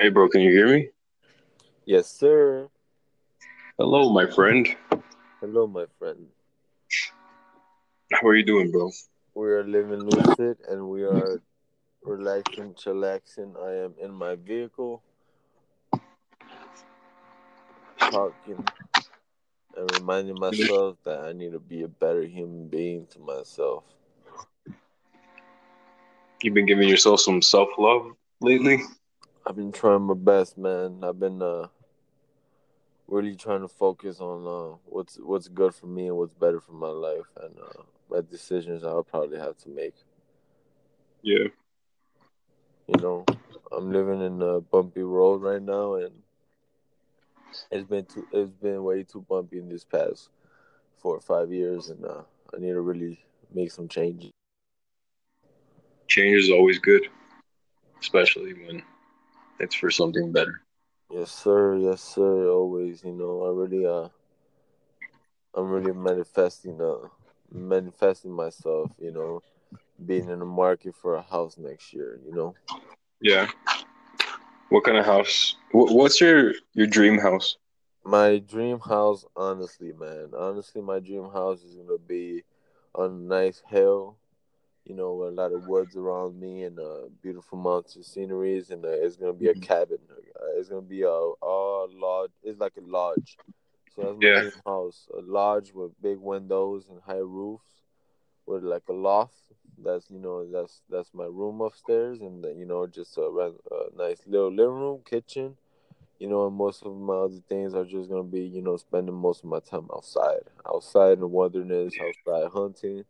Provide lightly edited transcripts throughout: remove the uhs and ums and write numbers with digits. Hey, bro, can you hear me? Yes, sir. Hello, my friend. Hello, my friend. How are you doing, bro? We are living lucid and we are relaxing, chillaxing. I am in my vehicle, talking and reminding myself that I need to be a better human being to myself. You've been giving yourself some self-love lately? I've been trying my best, man. I've been really trying to focus on what's good for me and what's better for my life and my decisions I'll probably have to make. Yeah. You know, I'm living in a bumpy road right now, and it's been way too bumpy in these past 4 or 5 years, and I need to really make some changes. Change is always good, especially when it's for something better. Yes, sir. Yes, sir. Always, you know, I'm really manifesting myself, you know, being in the market for a house next year, you know? Yeah. What kind of house? What's your dream house? My dream house, honestly, man. Honestly, my dream house is going to be on a nice hill, you know, with a lot of woods around me and beautiful mountain sceneries. And it's going to be a cabin. It's going to be a lodge. It's like a lodge. So that's my dream house. A lodge with big windows and high roofs with like a loft. That's, you know, that's my room upstairs. And, you know, just a nice little living room, kitchen. You know, and most of my other things are just going to be, you know, spending most of my time outside. Outside in the wilderness, outside hunting.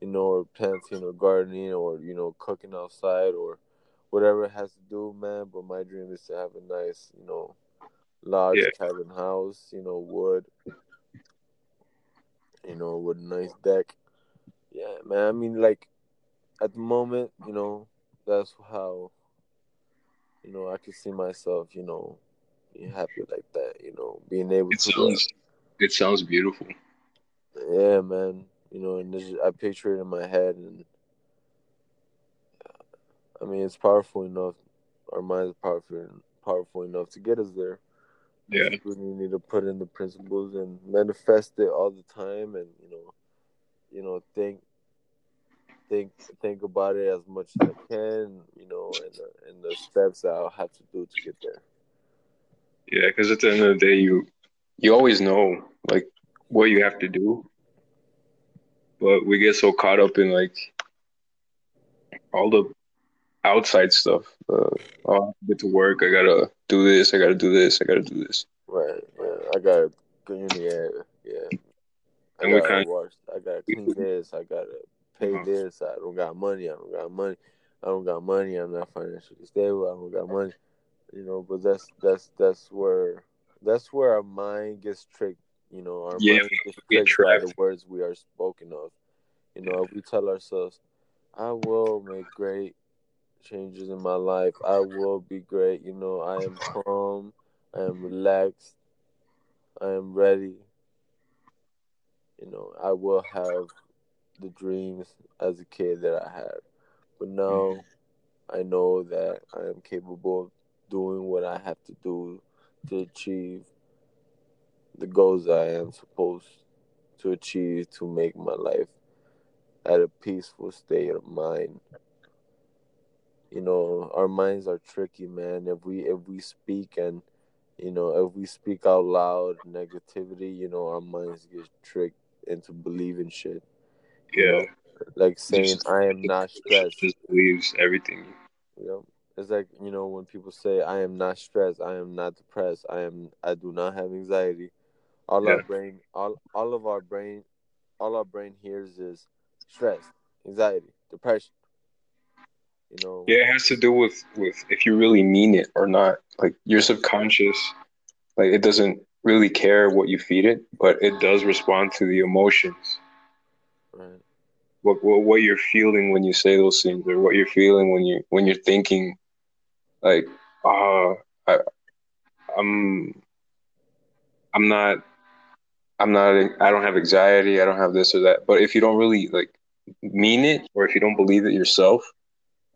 You know, or planting or gardening or, you know, cooking outside or whatever it has to do, man. But my dream is to have a nice, you know, large cabin house, you know, wood, you know, with a nice deck. Yeah, man. I mean, like, at the moment, you know, that's how, you know, I can see myself, you know, being happy like that, you know, being able to. It sounds beautiful. Yeah, man. You know, and I picture it in my head, and I mean, it's powerful enough. Our minds are powerful enough to get us there. Yeah, we need to put in the principles and manifest it all the time, and you know, think about it as much as I can. You know, and the steps that I'll have to do to get there. Yeah, because at the end of the day, you always know like what you have to do. But we get so caught up in, like, all the outside stuff. Oh, I get to work. I got to do this. I got to do this. I got to do this. Right. Yeah. I got to clean the air. Yeah. And I got to clean this. I got to pay this. I don't got money. I'm not financially stable. I don't got money. You know, but that's where our mind gets tricked. You know, our mind is fixed by the words we are spoken of. You know, if we tell ourselves, I will make great changes in my life. I will be great. You know, I am calm. I am relaxed. I am ready. You know, I will have the dreams as a kid that I had. But now I know that I am capable of doing what I have to do to achieve the goals I am supposed to achieve to make my life at a peaceful state of mind. You know, our minds are tricky, man. If we speak and, you know, if we speak out loud negativity, you know, our minds get tricked into believing shit. Yeah. You know, like saying, I am not stressed. Just believes everything. You know? It's like, you know, when people say, I am not stressed. I am not depressed. I do not have anxiety. All our brain hears is stress, anxiety, depression. You know. Yeah, it has to do with if you really mean it or not. Like your subconscious, like it doesn't really care what you feed it, but it does respond to the emotions. Right. What you're feeling when you say those things, or what you're feeling when you're thinking, like, I don't have anxiety, I don't have this or that. But if you don't really like mean it, or if you don't believe it yourself,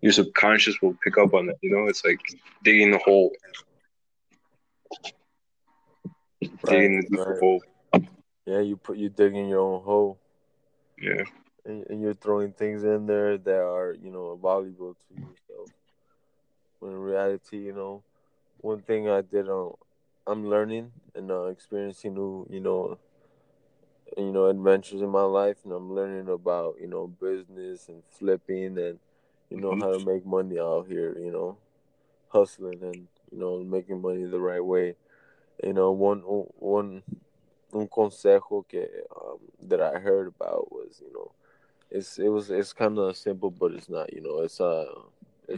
your subconscious will pick up on it. You know, it's like digging a hole. Digging the hole. Yeah, you digging your own hole. Yeah. And you're throwing things in there that are, you know, valuable to yourself. When in reality, you know, one thing I did, I'm learning and experiencing new, you know, adventures in my life, and I'm learning about, you know, business and flipping and, you know, how to make money out here, you know, hustling and, you know, making money the right way. You know, un consejo que that I heard about was, you know, it's kind of simple, but it's not, you know, it's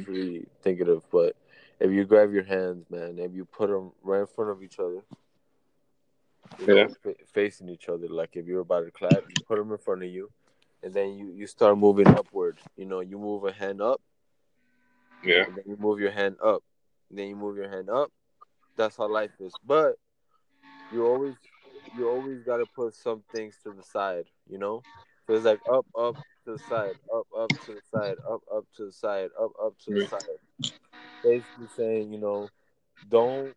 really thinkative. But if you grab your hands, man, if you put them right in front of each other, facing each other, like if you're about to clap, you put them in front of you, and then you start moving upward. You know, you move a hand up, and then you move your hand up, and then you move your hand up. That's how life is. But you always gotta put some things to the side, you know. So it's like up, up to the side, up to the side, up to the side, up to the side. Basically saying, you know, don't.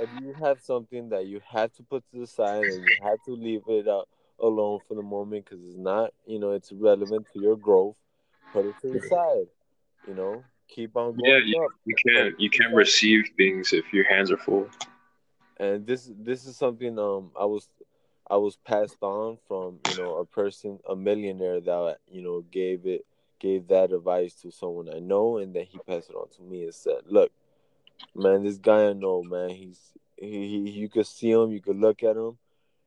If you have something that you have to put to the side and you have to leave it alone for the moment because it's not, you know, it's relevant to your growth, put it to the side, you know. Keep on going. Yeah, you can't receive things if your hands are full. And this is something I was passed on from, you know, a millionaire that, you know, gave that advice to someone I know, and then he passed it on to me and said, "Look, man, this guy I know, man, he you could see him, you could look at him,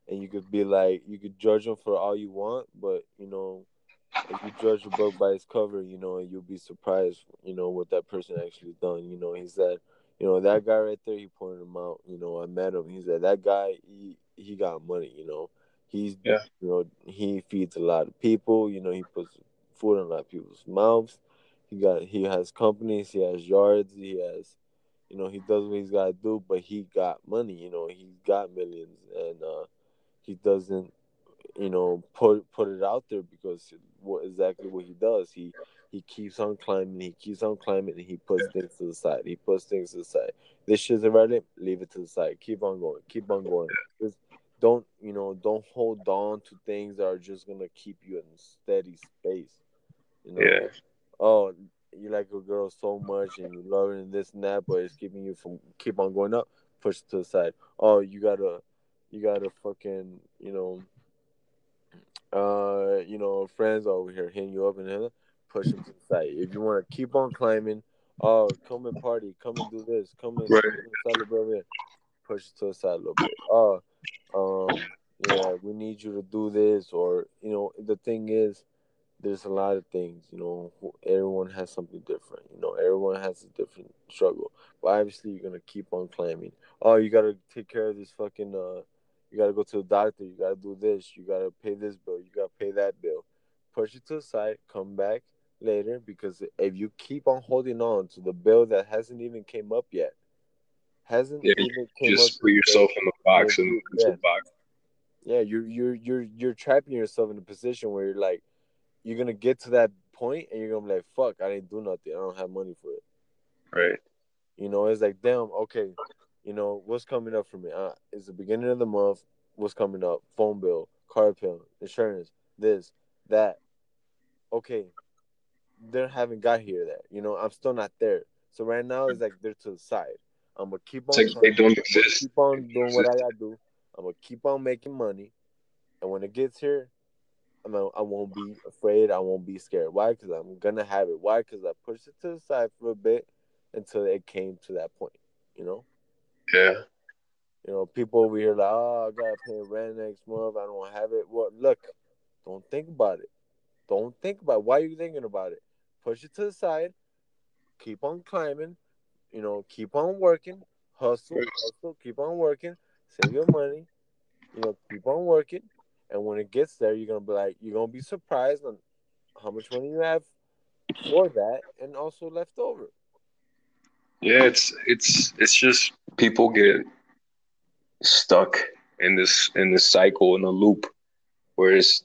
and you could be like, you could judge him for all you want, but, you know, if you judge a book by its cover, you know, you'll be surprised, you know, what that person actually done." You know, he said, you know, that guy right there, he pointed him out, you know, I met him. He said, that guy, he got money, you know. You know, he feeds a lot of people, you know, he puts food in a lot of people's mouths. He has companies, he has yards, he has, you know, he does what he's got to do, but he got money, you know, he's got millions, and he doesn't, you know, put it out there because what he does. He keeps on climbing, and he puts things to the side. This shit's irrelevant, leave it to the side. Keep on going. Just don't hold on to things that are just going to keep you in a steady space. You know? Yeah. Oh, you like your girl so much and you love her and this and that, but it's keeping you from keep on going up, push it to the side. Oh, you gotta fucking, you know, friends over here hitting you up and hitting, push them to the side. If you want to keep on climbing, oh, come and party, come and do this, come and celebrate, push it to the side a little bit. Oh, yeah, we need you to do this, or, you know, the thing is, there's a lot of things, you know, everyone has something different, you know, everyone has a different struggle, but obviously you're going to keep on climbing. Oh, you got to take care of this fucking, you got to go to the doctor, you got to do this, you got to pay this bill, you got to pay that bill. Push it to the side, come back later, because if you keep on holding on to the bill that hasn't even came up yet, just put yourself in the box and the box. Yeah, you're trapping yourself in a position where you're like, you're gonna get to that point and you're gonna be like, fuck, I didn't do nothing, I don't have money for it. Right. You know, it's like, damn, okay, you know, what's coming up for me? It's the beginning of the month, what's coming up? Phone bill, car bill, insurance, this, that. Okay, they haven't got here that, you know, I'm still not there. So right now it's like they're to the side. I'm gonna keep on keep on doing what I gotta do. I'm gonna keep on making money, and when it gets here, I won't be afraid. I won't be scared. Why? Because I'm gonna have it. Why? Because I pushed it to the side for a bit until it came to that point. You know? Yeah. You know, people over here like, oh, I gotta pay rent next month. I don't have it. Well, look, don't think about it. Why are you thinking about it? Push it to the side. Keep on climbing. You know, keep on working. Hustle. Keep on working. Save your money. You know, keep on working. And when it gets there, you're gonna be surprised on how much money you have for that, and also left over. Yeah, it's just people get stuck in this cycle, in a loop, whereas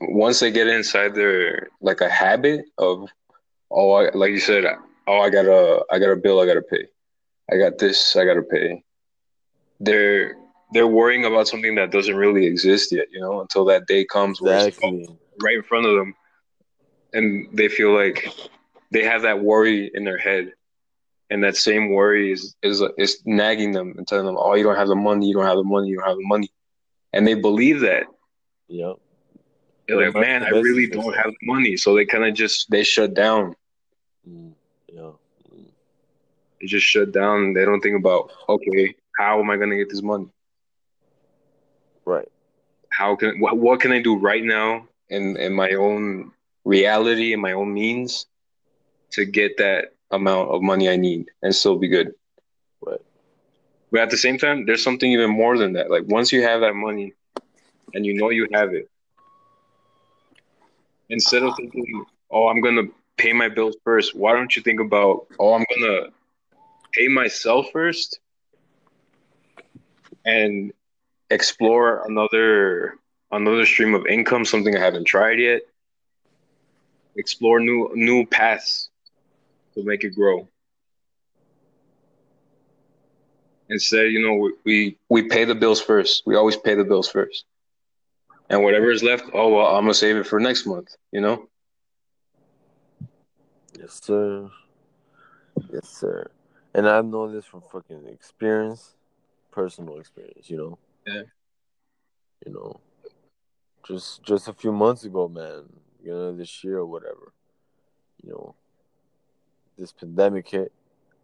once they get inside their, like, a habit of like you said, I got a bill I got to pay. I got this I got to pay. They're worrying about something that doesn't really exist yet, you know, until that day comes where it's right in front of them, and they feel like they have that worry in their head, and that same worry is nagging them and telling them, "Oh, you don't have the money, you don't have the money, you don't have the money," and they believe that. Yeah. They're like, man, I really don't have the money, so they kind of just shut down. Yeah. They just shut down. And they don't think about, okay, how am I gonna get this money? Right. What can I do right now in my own reality, in my own means, to get that amount of money I need and still be good? Right. But at the same time, there's something even more than that. Like, once you have that money and you know you have it, instead of thinking, oh, I'm gonna pay my bills first, why don't you think about, oh, I'm gonna pay myself first and explore another stream of income, something I haven't tried yet. Explore new paths to make it grow. Instead, you know, we pay the bills first. We always pay the bills first. And whatever is left, oh, well, I'm going to save it for next month, you know? Yes, sir. Yes, sir. And I've known this from fucking experience, personal experience, you know? Yeah. You know, just a few months ago, man, you know, this year or whatever, you know, this pandemic hit,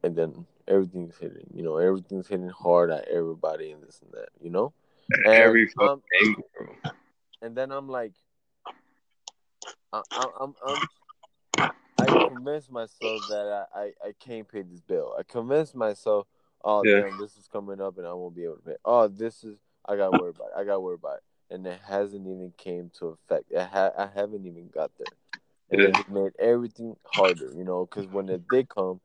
and then everything's hitting, you know, everything's hitting hard at everybody and this and that, you know? And every fucking angle, bro. And then I'm like, I convinced myself that I can't pay this bill. I convinced myself, oh yeah, damn, this is coming up and I won't be able to pay. Oh, this is, I got worried about it. And it hasn't even came to effect. I haven't even got there. And yeah, it made everything harder, you know, because when it did come,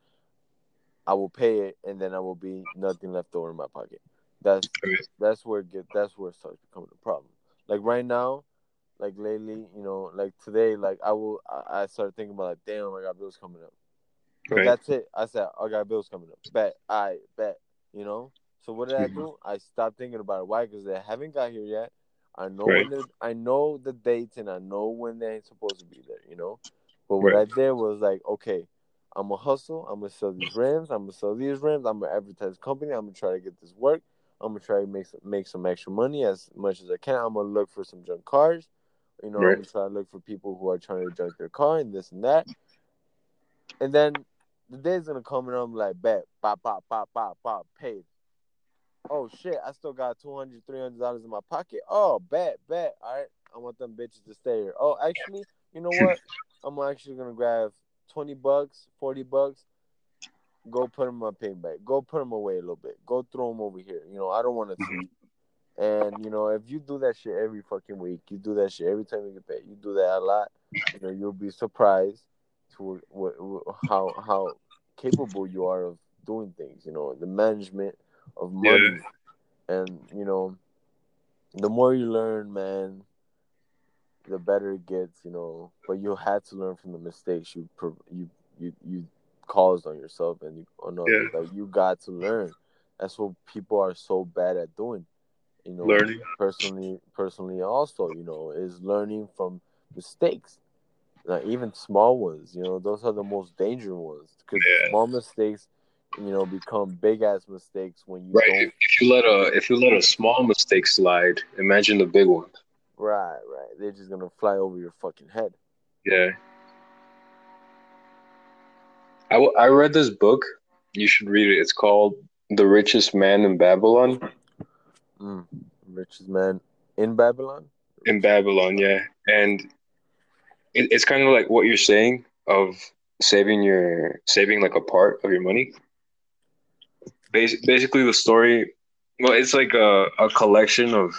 I will pay it, and then I will be nothing left over in my pocket. That's where it starts becoming a problem. Like right now, like lately, you know, like today, like I started thinking about, like, damn, I got bills coming up. But that's it. I said, I got bills coming up. Bet, you know. So what did I do? I stopped thinking about it. Why? Because they haven't got here yet. I know when I know the dates, and I know when they ain't supposed to be there, you know. But what I did was like, okay, I'm gonna hustle. I'm gonna sell these rims. I'm gonna advertise company. I'm gonna try to get this work. I'm gonna try to make some extra money as much as I can. I'm gonna look for some junk cars, you know. I'm gonna try to look for people who are trying to junk their car and this and that. And then the day's gonna come, and I'm like, bet, pop, paid. Oh shit, I still got $200, $300 in my pocket. Oh, bet. All right, I want them bitches to stay here. Oh, actually, you know what? I'm actually gonna grab $20, $40. Go put them in my paint bag. Go put them away a little bit. Go throw them over here. You know, I don't want to see. And, you know, if you do that shit every fucking week, you do that shit every time you get paid, you do that a lot, you know, you'll be surprised to how capable you are of doing things, you know, the management of money. Yeah. And, you know, the more you learn, man, the better it gets, you know. But you had to learn from the mistakes you caused on yourself and on others. Yeah. Like, you got to learn. That's what people are so bad at doing, you know. Learning personally also, you know, is learning from mistakes, like even small ones, you know. Those are the most dangerous ones, because small mistakes, you know, become big ass mistakes when you don't. If you let a small mistake slide, imagine the big one. Right. They're just gonna fly over your fucking head. Yeah. I read this book. You should read it. It's called The Richest Man in Babylon. Richest Man in Babylon? In Babylon, yeah. And it's kind of like what you're saying of saving like a part of your money. Basically, the story, well, it's like a collection of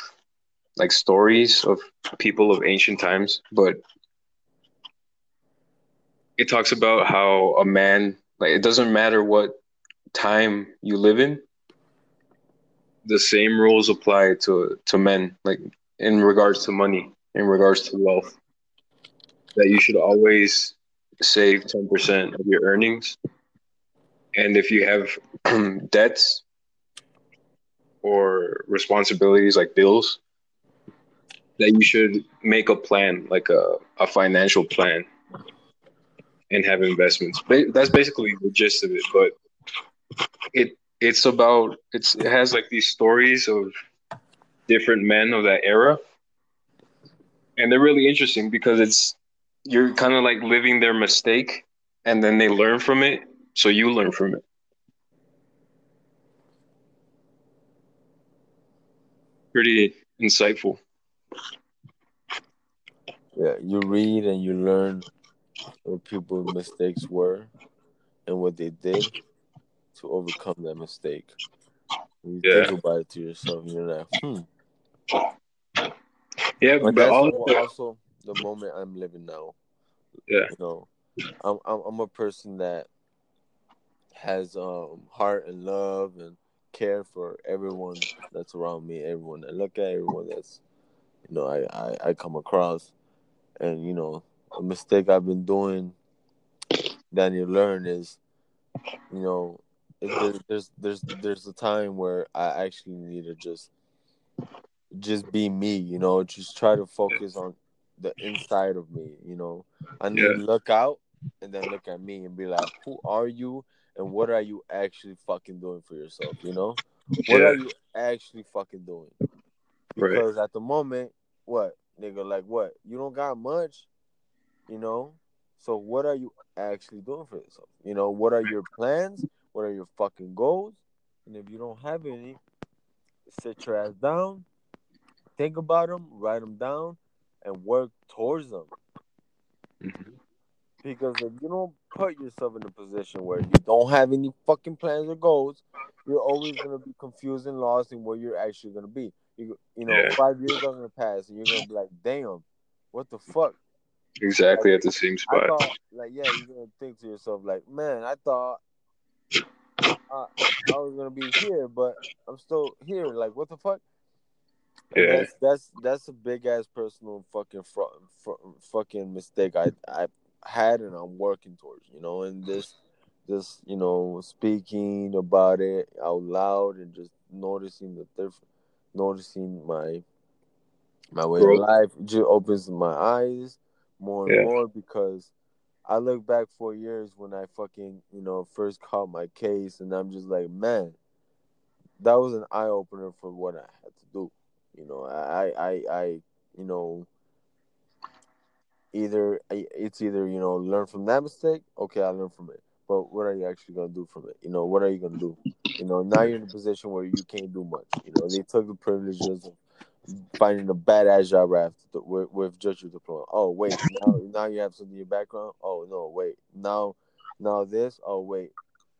like stories of people of ancient times, but it talks about how a man, like, it doesn't matter what time you live in, the same rules apply to men, like in regards to money, in regards to wealth, that you should always save 10% of your earnings. And if you have debts or responsibilities like bills, that you should make a plan, like a financial plan, and have investments. That's basically the gist of it. But it has like these stories of different men of that era, and they're really interesting because you're kind of like living their mistake, and then they learn from it. So you learn from it. Pretty insightful. Yeah, you read and you learn what people's mistakes were and what they did to overcome that mistake. You think about it to yourself, and you're like, Yeah, but that's also the moment I'm living now. Yeah, you know, I'm a person that has heart and love and care for everyone that's around me, everyone I look at, everyone that's, you know, I come across. And, you know, a mistake I've been doing that you learn is, you know, there's a time where I actually need to just be me, you know, just try to focus on the inside of me, you know. I need to look out and then look at me and be like, who are you and what are you actually fucking doing for yourself, you know? What are you actually fucking doing? Because at the moment, what? Nigga, like what? You don't got much, you know? So what are you actually doing for yourself? You know, what are your plans? What are your fucking goals? And if you don't have any, sit your ass down, think about them, write them down, and work towards them. Mm-hmm. Because if you don't put yourself in a position where you don't have any fucking plans or goals, you're always going to be confused and lost in where you're actually going to be. You know, 5 years are going to pass, and you're going to be like, damn, what the fuck? Exactly, like, at the same spot. You're going to think to yourself, like, man, I thought I was going to be here, but I'm still here. Like, what the fuck? Yeah. And that's a big-ass personal fucking fucking mistake I had, and I'm working towards, you know, and just, you know, speaking about it out loud and just noticing the difference. Noticing my way of life just opens my eyes more and more, because I look back 4 years when I fucking, you know, first caught my case, and I'm just like, man, that was an eye opener for what I had to do. You know, I you know, it's either, you know, learn from that mistake. Okay, I learned from it. But what are you actually going to do from it? You know, what are you going to do? You know, now you're in a position where you can't do much. You know, they took the privileges of finding a badass job right after with just your diploma. Oh, wait, now you have something in your background? Oh, no, wait. Now this? Oh, wait.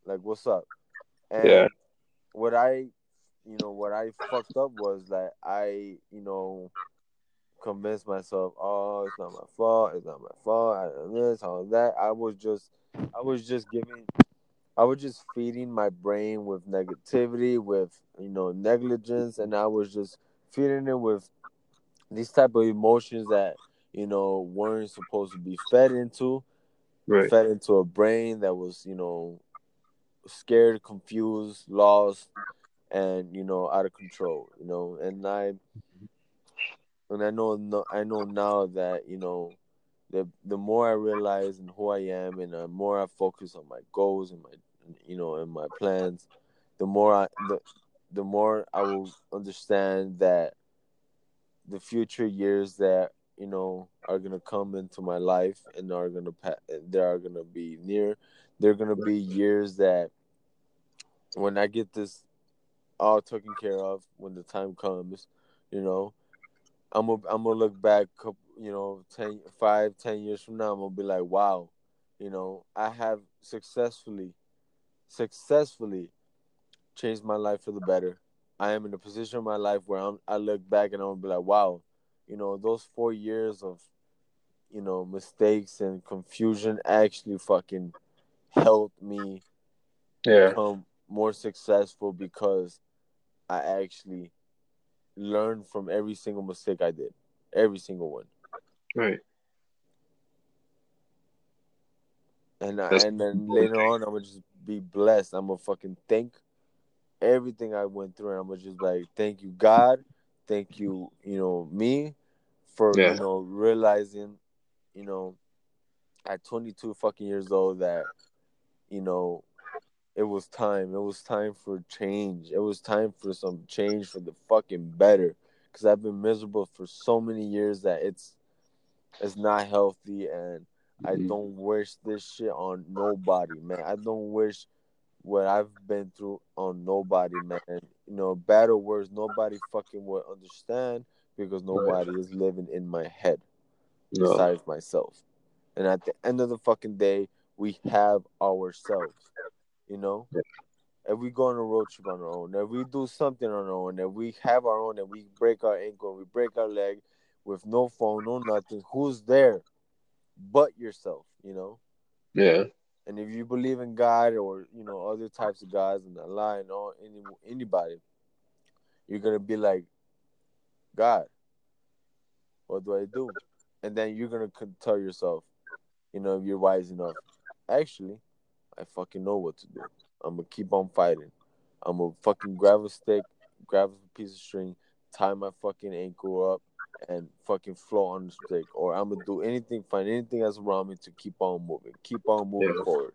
Like, what's up? And what I fucked up was that I, you know, convinced myself, oh, it's not my fault, I done this, all that. I was just feeding my brain with negativity, with, you know, negligence, and I was just feeding it with these type of emotions that, you know, weren't supposed to be fed into a brain that was, you know, scared, confused, lost, and, you know, out of control, you know. And I know now that, you know, the more I realize and who I am, and the more I focus on my goals and my, you know, and my plans, the more I will understand that the future years that, you know, are gonna come into my life and they're gonna be years that when I get this all taken care of, when the time comes, you know, I'm gonna look back, you know, 5, 10 years from now, I'm gonna be like, wow, you know, I have successfully changed my life for the better. I am in a position in my life where I look back and I'm gonna be like, wow, you know, those 4 years of, you know, mistakes and confusion actually fucking helped me become more successful, because I actually learn from every single mistake I did. Every single one. Right. And then later on, I'm going to just be blessed. I'm going to fucking thank everything I went through. And I'm going to just like, thank you, God. Thank you, me for, realizing, at 22 fucking years old that, it was time. It was time for change. It was time for some change for the fucking better. Because I've been miserable for so many years that it's not healthy, and I don't wish this shit on nobody, man. I don't wish what I've been through on nobody, man. Bad or worse, nobody fucking would understand because nobody is living in my head besides myself. And at the end of the fucking day, we have ourselves, If we go on a road trip on our own, if we do something on our own, if we have our own, and we break our ankle, we break our leg with no phone, no nothing, who's there but yourself, Yeah. And if you believe in God or, other types of gods and Allah and all, anybody, you're going to be like, God, what do I do? And then you're going to tell yourself, if you're wise enough, actually, I fucking know what to do. I'm going to keep on fighting. I'm going to fucking grab a stick, grab a piece of string, tie my fucking ankle up, and fucking float on the stick. Or I'm going to do anything, find anything that's around me to keep on moving. Keep on moving forward.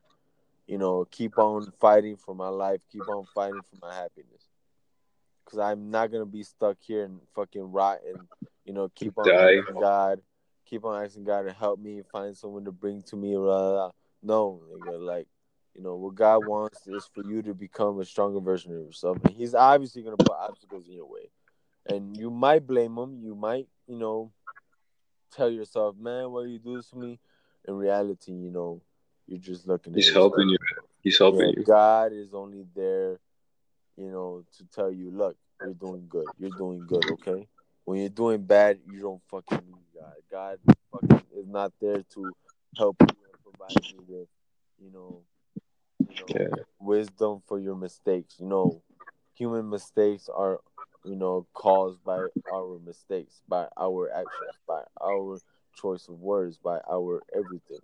Keep on fighting for my life. Keep on fighting for my happiness. Because I'm not going to be stuck here and fucking rot and, keep on asking God. Keep on asking God to help me, find someone to bring to me, blah, blah, blah. No, nigga, like, what God wants is for you to become a stronger version of yourself. And He's obviously going to put obstacles in your way. And you might blame Him. You might, tell yourself, man, what you do to me? In reality, you're just looking at yourself. Helping you. He's helping you. God is only there, to tell you, look, you're doing good. You're doing good, okay? When you're doing bad, you don't fucking need God. God fucking is not there to help you and provide you with, wisdom for your mistakes. Human mistakes are, caused by our mistakes, by our actions, by our choice of words, by our everything.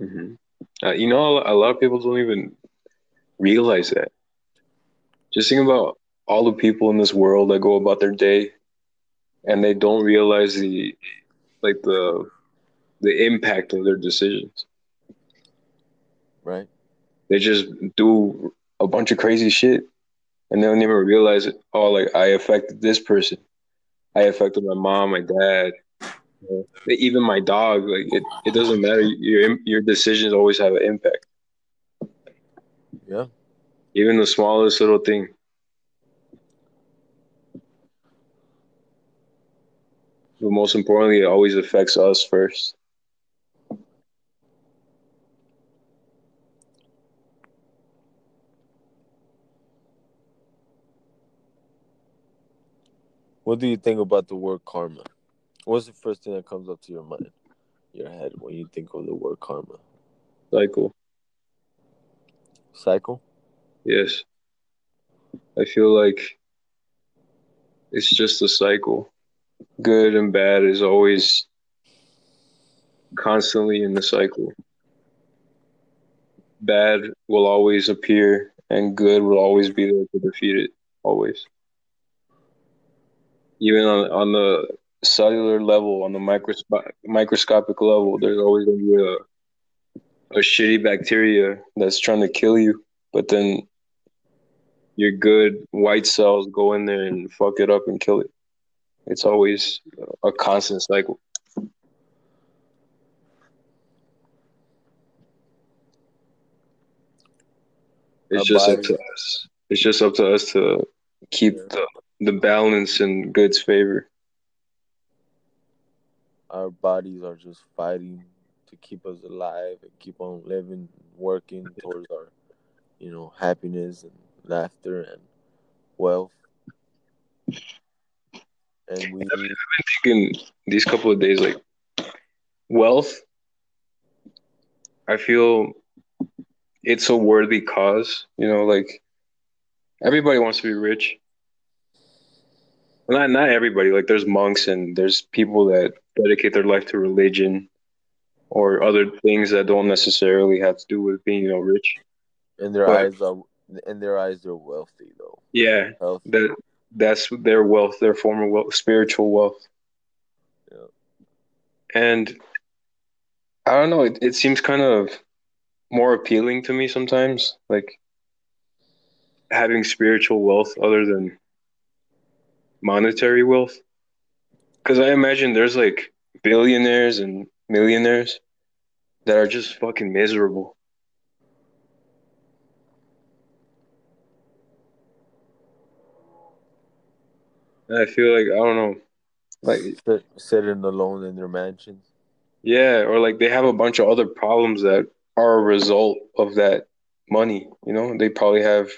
Mm-hmm. A lot of people don't even realize that. Just think about all the people in this world that go about their day, and they don't realize the impact of their decisions. Right. They just do a bunch of crazy shit, and they don't even realize it. Oh, like, I affected this person. I affected my mom, my dad, even my dog. Like, it doesn't matter. Your decisions always have an impact. Yeah. Even the smallest little thing. But most importantly, it always affects us first. What do you think about the word karma? What's the first thing that comes up to your mind, your head, when you think of the word karma? Cycle. Cycle? Yes. I feel like it's just a cycle. Good and bad is always constantly in the cycle. Bad will always appear, and good will always be there to defeat it, always. Even on the cellular level, on the microscopic level, there's always going to be a shitty bacteria that's trying to kill you. But then your good white cells go in there and fuck it up and kill it. It's always a constant cycle. It's just up to us to keep the balance in good's favor. Our bodies are just fighting to keep us alive and keep on living, working towards our, happiness and laughter and wealth. And I've been thinking these couple of days, like, wealth, I feel it's a worthy cause. Like, everybody wants to be rich. Not everybody. Like, there's monks and there's people that dedicate their life to religion. or other things that don't necessarily have to do with being, you know, rich. In their eyes, they're wealthy, though. Yeah, that's their wealth, their form of wealth, spiritual wealth. Yeah. And I don't know, it seems kind of more appealing to me sometimes, like having spiritual wealth other than monetary wealth. Because I imagine there's like billionaires and millionaires that are just fucking miserable. And I feel like, I don't know, like sitting alone in their mansion. Yeah, or like they have a bunch of other problems that are a result of that money. You know, they probably have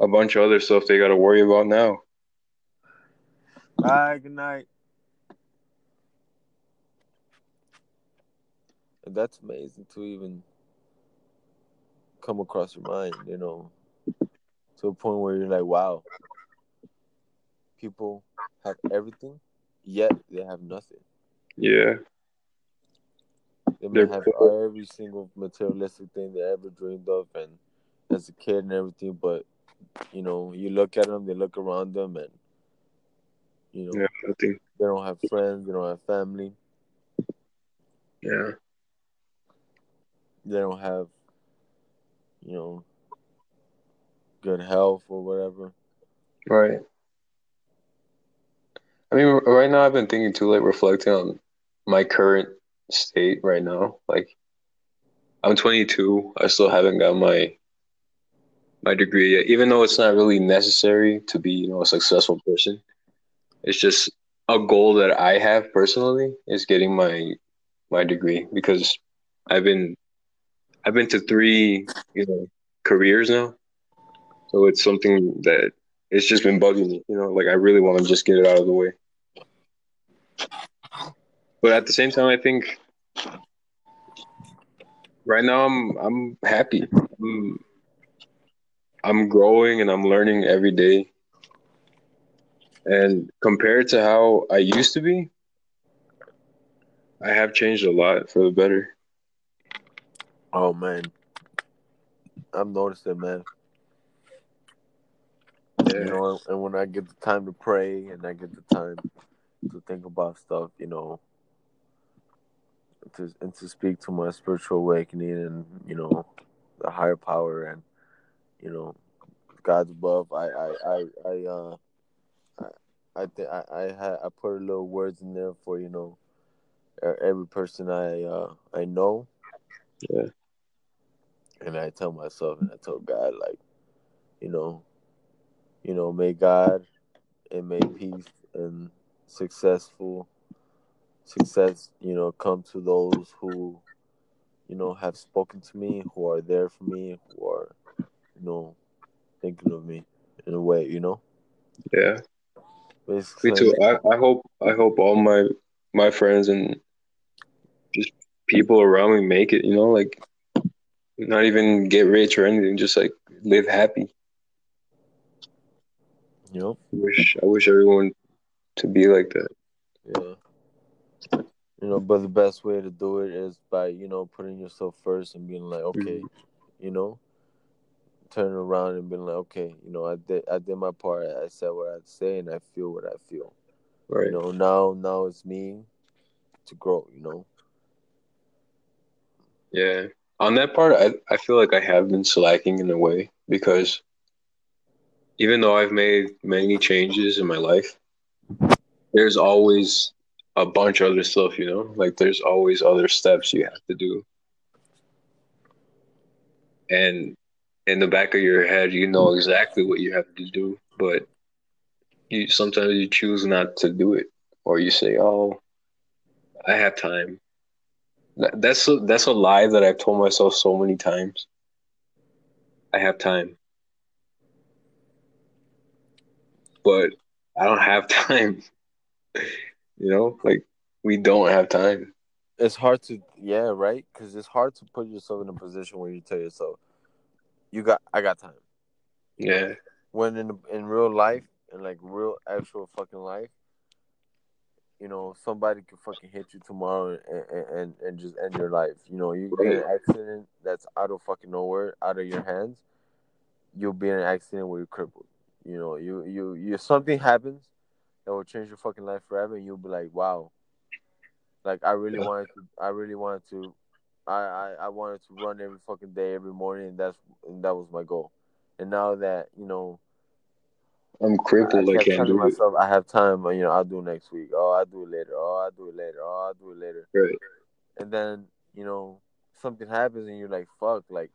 a bunch of other stuff they got to worry about now. All right, good night. And that's amazing to even come across your mind, you know, to a point where you're like, wow, people have everything, yet they have nothing. Yeah. They may have every single materialistic thing they ever dreamed of, and as a kid and everything, but, you know, you look at them, they look around them, and, you know, yeah, they don't have friends, they don't have family. Yeah. They don't have, you know, good health or whatever. Right. I mean, right now I've been thinking too, like, reflecting on my current state right now. Like, I'm 22. I still haven't got my degree yet, even though it's not really necessary to be, you know, a successful person. It's just a goal that I have personally is getting my degree, because I've been to 3, you know, careers now. So it's something that it's just been bugging me, you know, like I really want to just get it out of the way. But at the same time, I think right now I'm happy. I'm growing and I'm learning every day. And compared to how I used to be, I have changed a lot for the better. Oh, man. I've noticed it, man. Yeah. You know, and when I get the time to pray and I get the time to think about stuff, you know, and to speak to my spiritual awakening and, you know, the higher power and, you know, God's above, I put a little words in there for, you know, every person I know. Yeah. And I tell myself and I tell God, like, you know, may God and may peace and success, you know, come to those who, you know, have spoken to me, who are there for me, who are, you know, thinking of me in a way, you know. Yeah. Basically. Me too. I hope all my friends and just people around me make it, you know, like not even get rich or anything, just like live happy. Yep. I wish everyone to be like that. Yeah. You know, but the best way to do it is by, you know, putting yourself first and being like, okay, you know, turning around and being like, okay, you know, I did my part. I said what I say and I feel what I feel. Right. You know, now it's me to grow, you know. Yeah. On that part, I feel like I have been slacking in a way, because even though I've made many changes in my life, there's always a bunch of other stuff, you know? Like, there's always other steps you have to do. And in the back of your head, you know exactly what you have to do, but sometimes you choose not to do it. Or you say, oh, I have time. That's a lie that I've told myself so many times. I have time. But I don't have time. You know, like, we don't have time. It's hard to, yeah, right? Because it's hard to put yourself in a position where you tell yourself, I got time. Yeah. You know? When in real life, in like real actual fucking life, You know, somebody could fucking hit you tomorrow and just end your life. You know, you get an accident that's out of fucking nowhere, out of your hands. You'll be in an accident where you're crippled. You know, you something happens that will change your fucking life forever, and you'll be like, wow, like I wanted to run every fucking day, every morning, and that was my goal. And now that, you know, I'm crippled, I can't do myself, it. I have time, you know, I'll do next week. Oh, I'll do it later. Oh, I'll do it later. Oh, I'll do it later. Right. And then, you know, something happens and you're like, fuck, like,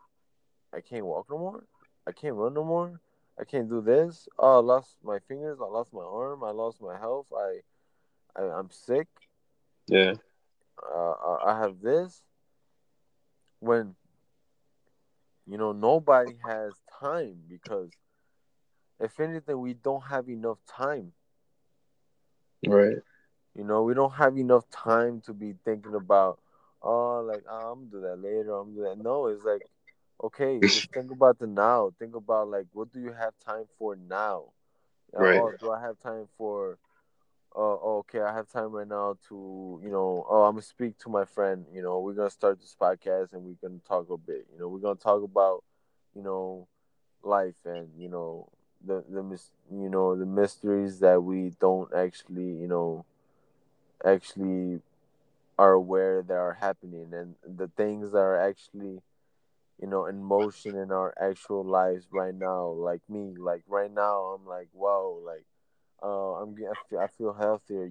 I can't walk no more. I can't run no more. I can't do this. Oh, I lost my fingers. I lost my arm. I lost my health. I'm sick. Yeah. I have this. When, you know, nobody has time, because if anything, we don't have enough time. Right. You know, we don't have enough time to be thinking about, I'm going to do that later. I'm going to do that. No, it's like, okay, just think about the now. Think about, like, what do you have time for now? Right. Oh, do I have time for, I have time right now to, you know, I'm going to speak to my friend. You know, we're going to start this podcast and we're going to talk a bit. You know, we're going to talk about, you know, life and, you know, the mysteries that we don't actually are aware that are happening, and the things that are actually, you know, in motion in our actual lives right now. Like me, like right now, I'm like, whoa, like, I feel healthier.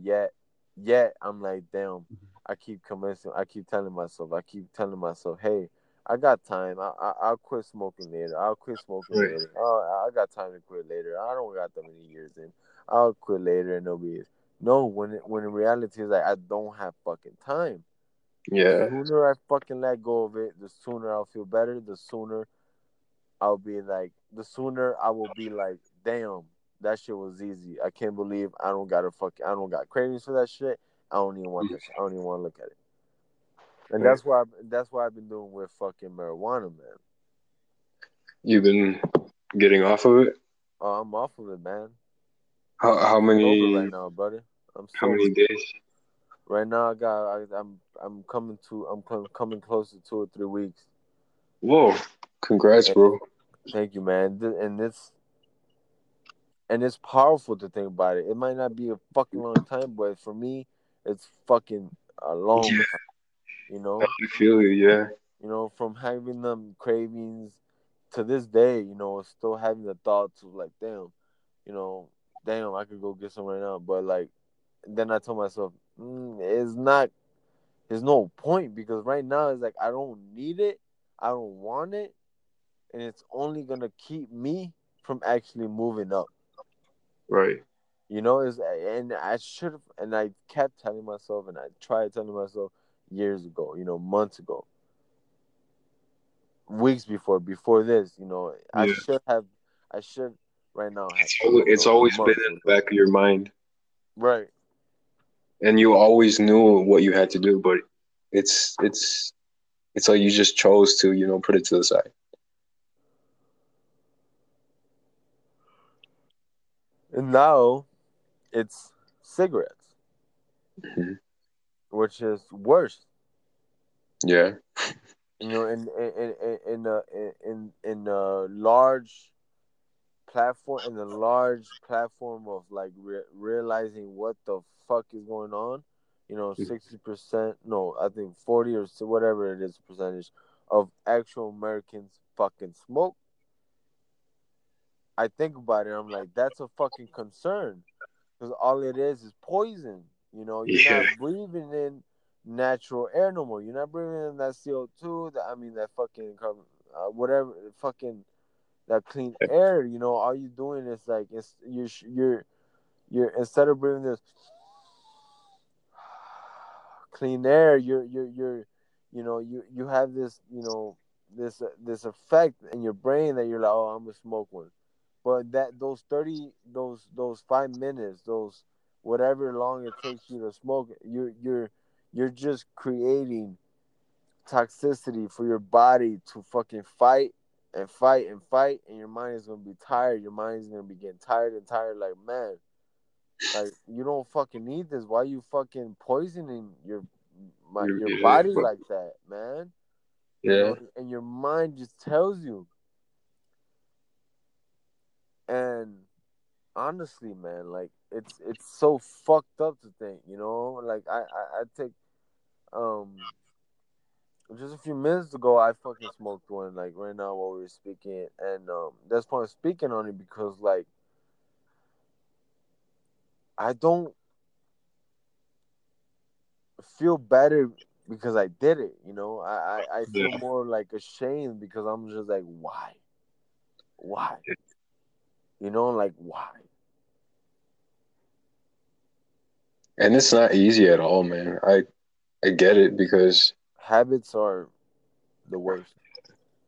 Yet I'm like, damn, I keep telling myself, hey, I got time. I'll quit smoking later. I'll quit smoking later. Oh, I got time to quit later. I don't got that many years in. I'll quit later and nobody is. No, when in reality it's like, I don't have fucking time. Yeah. The sooner I fucking let go of it, the sooner I'll feel better. The sooner I will be like, damn, that shit was easy. I can't believe I don't got cravings for that shit. I don't even want this. I don't even want to look at it. And that's why I've been doing with fucking marijuana, man. You've been getting off of it? Oh, I'm off of it, man. How many? Right now, buddy. How many days? Right now, I'm coming close to 2 or 3 weeks. Whoa! Congrats, bro. Thank you, man. And it's powerful to think about it. It might not be a fucking long time, but for me, it's fucking a long time. You know, I feel you, yeah. You know, from having them cravings to this day, you know, still having the thoughts of like, damn, you know, I could go get some right now. But like, then I told myself, there's no point, because right now it's like, I don't need it, I don't want it, and it's only gonna keep me from actually moving up. Right. You know, I kept telling myself, and I tried telling myself, years ago, you know, months ago, weeks before this, you know, yeah. I should right now. It's always been in the back of your mind. Right. And you always knew what you had to do, but it's like you just chose to, you know, put it to the side. And now it's cigarettes. Mm-hmm. Which is worse. Yeah. You know, in the large platform of like realizing what the fuck is going on, you know, 60%, no, I think 40 or so, whatever it is percentage of actual Americans fucking smoke. I think about it, I'm like, that's a fucking concern, because all it is poison. You know, you're not breathing in natural air no more. You're not breathing in that CO2, that fucking carbon, whatever, fucking that clean air. You know, all you're doing is like, you're instead of breathing this clean air, you have this, you know, this effect in your brain that you're like, oh, I'm gonna smoke one, but that those 5 minutes, those whatever long it takes you to smoke, you're just creating toxicity for your body to fucking fight, and your mind is gonna be tired. Your mind is gonna be getting tired and tired. Like, man, Like, you don't fucking need this. Why are you fucking poisoning your body like that, man? Yeah. You know, and your mind just tells you. And honestly, man, like it's so fucked up to think, you know. Like I take just a few minutes ago, I fucking smoked one. Like right now, while we were speaking, and that's why I'm speaking on it, because like I don't feel better because I did it. You know, I feel more like ashamed because I'm just like, why, you know, like why. And it's not easy at all, man. I get it, because habits are the worst.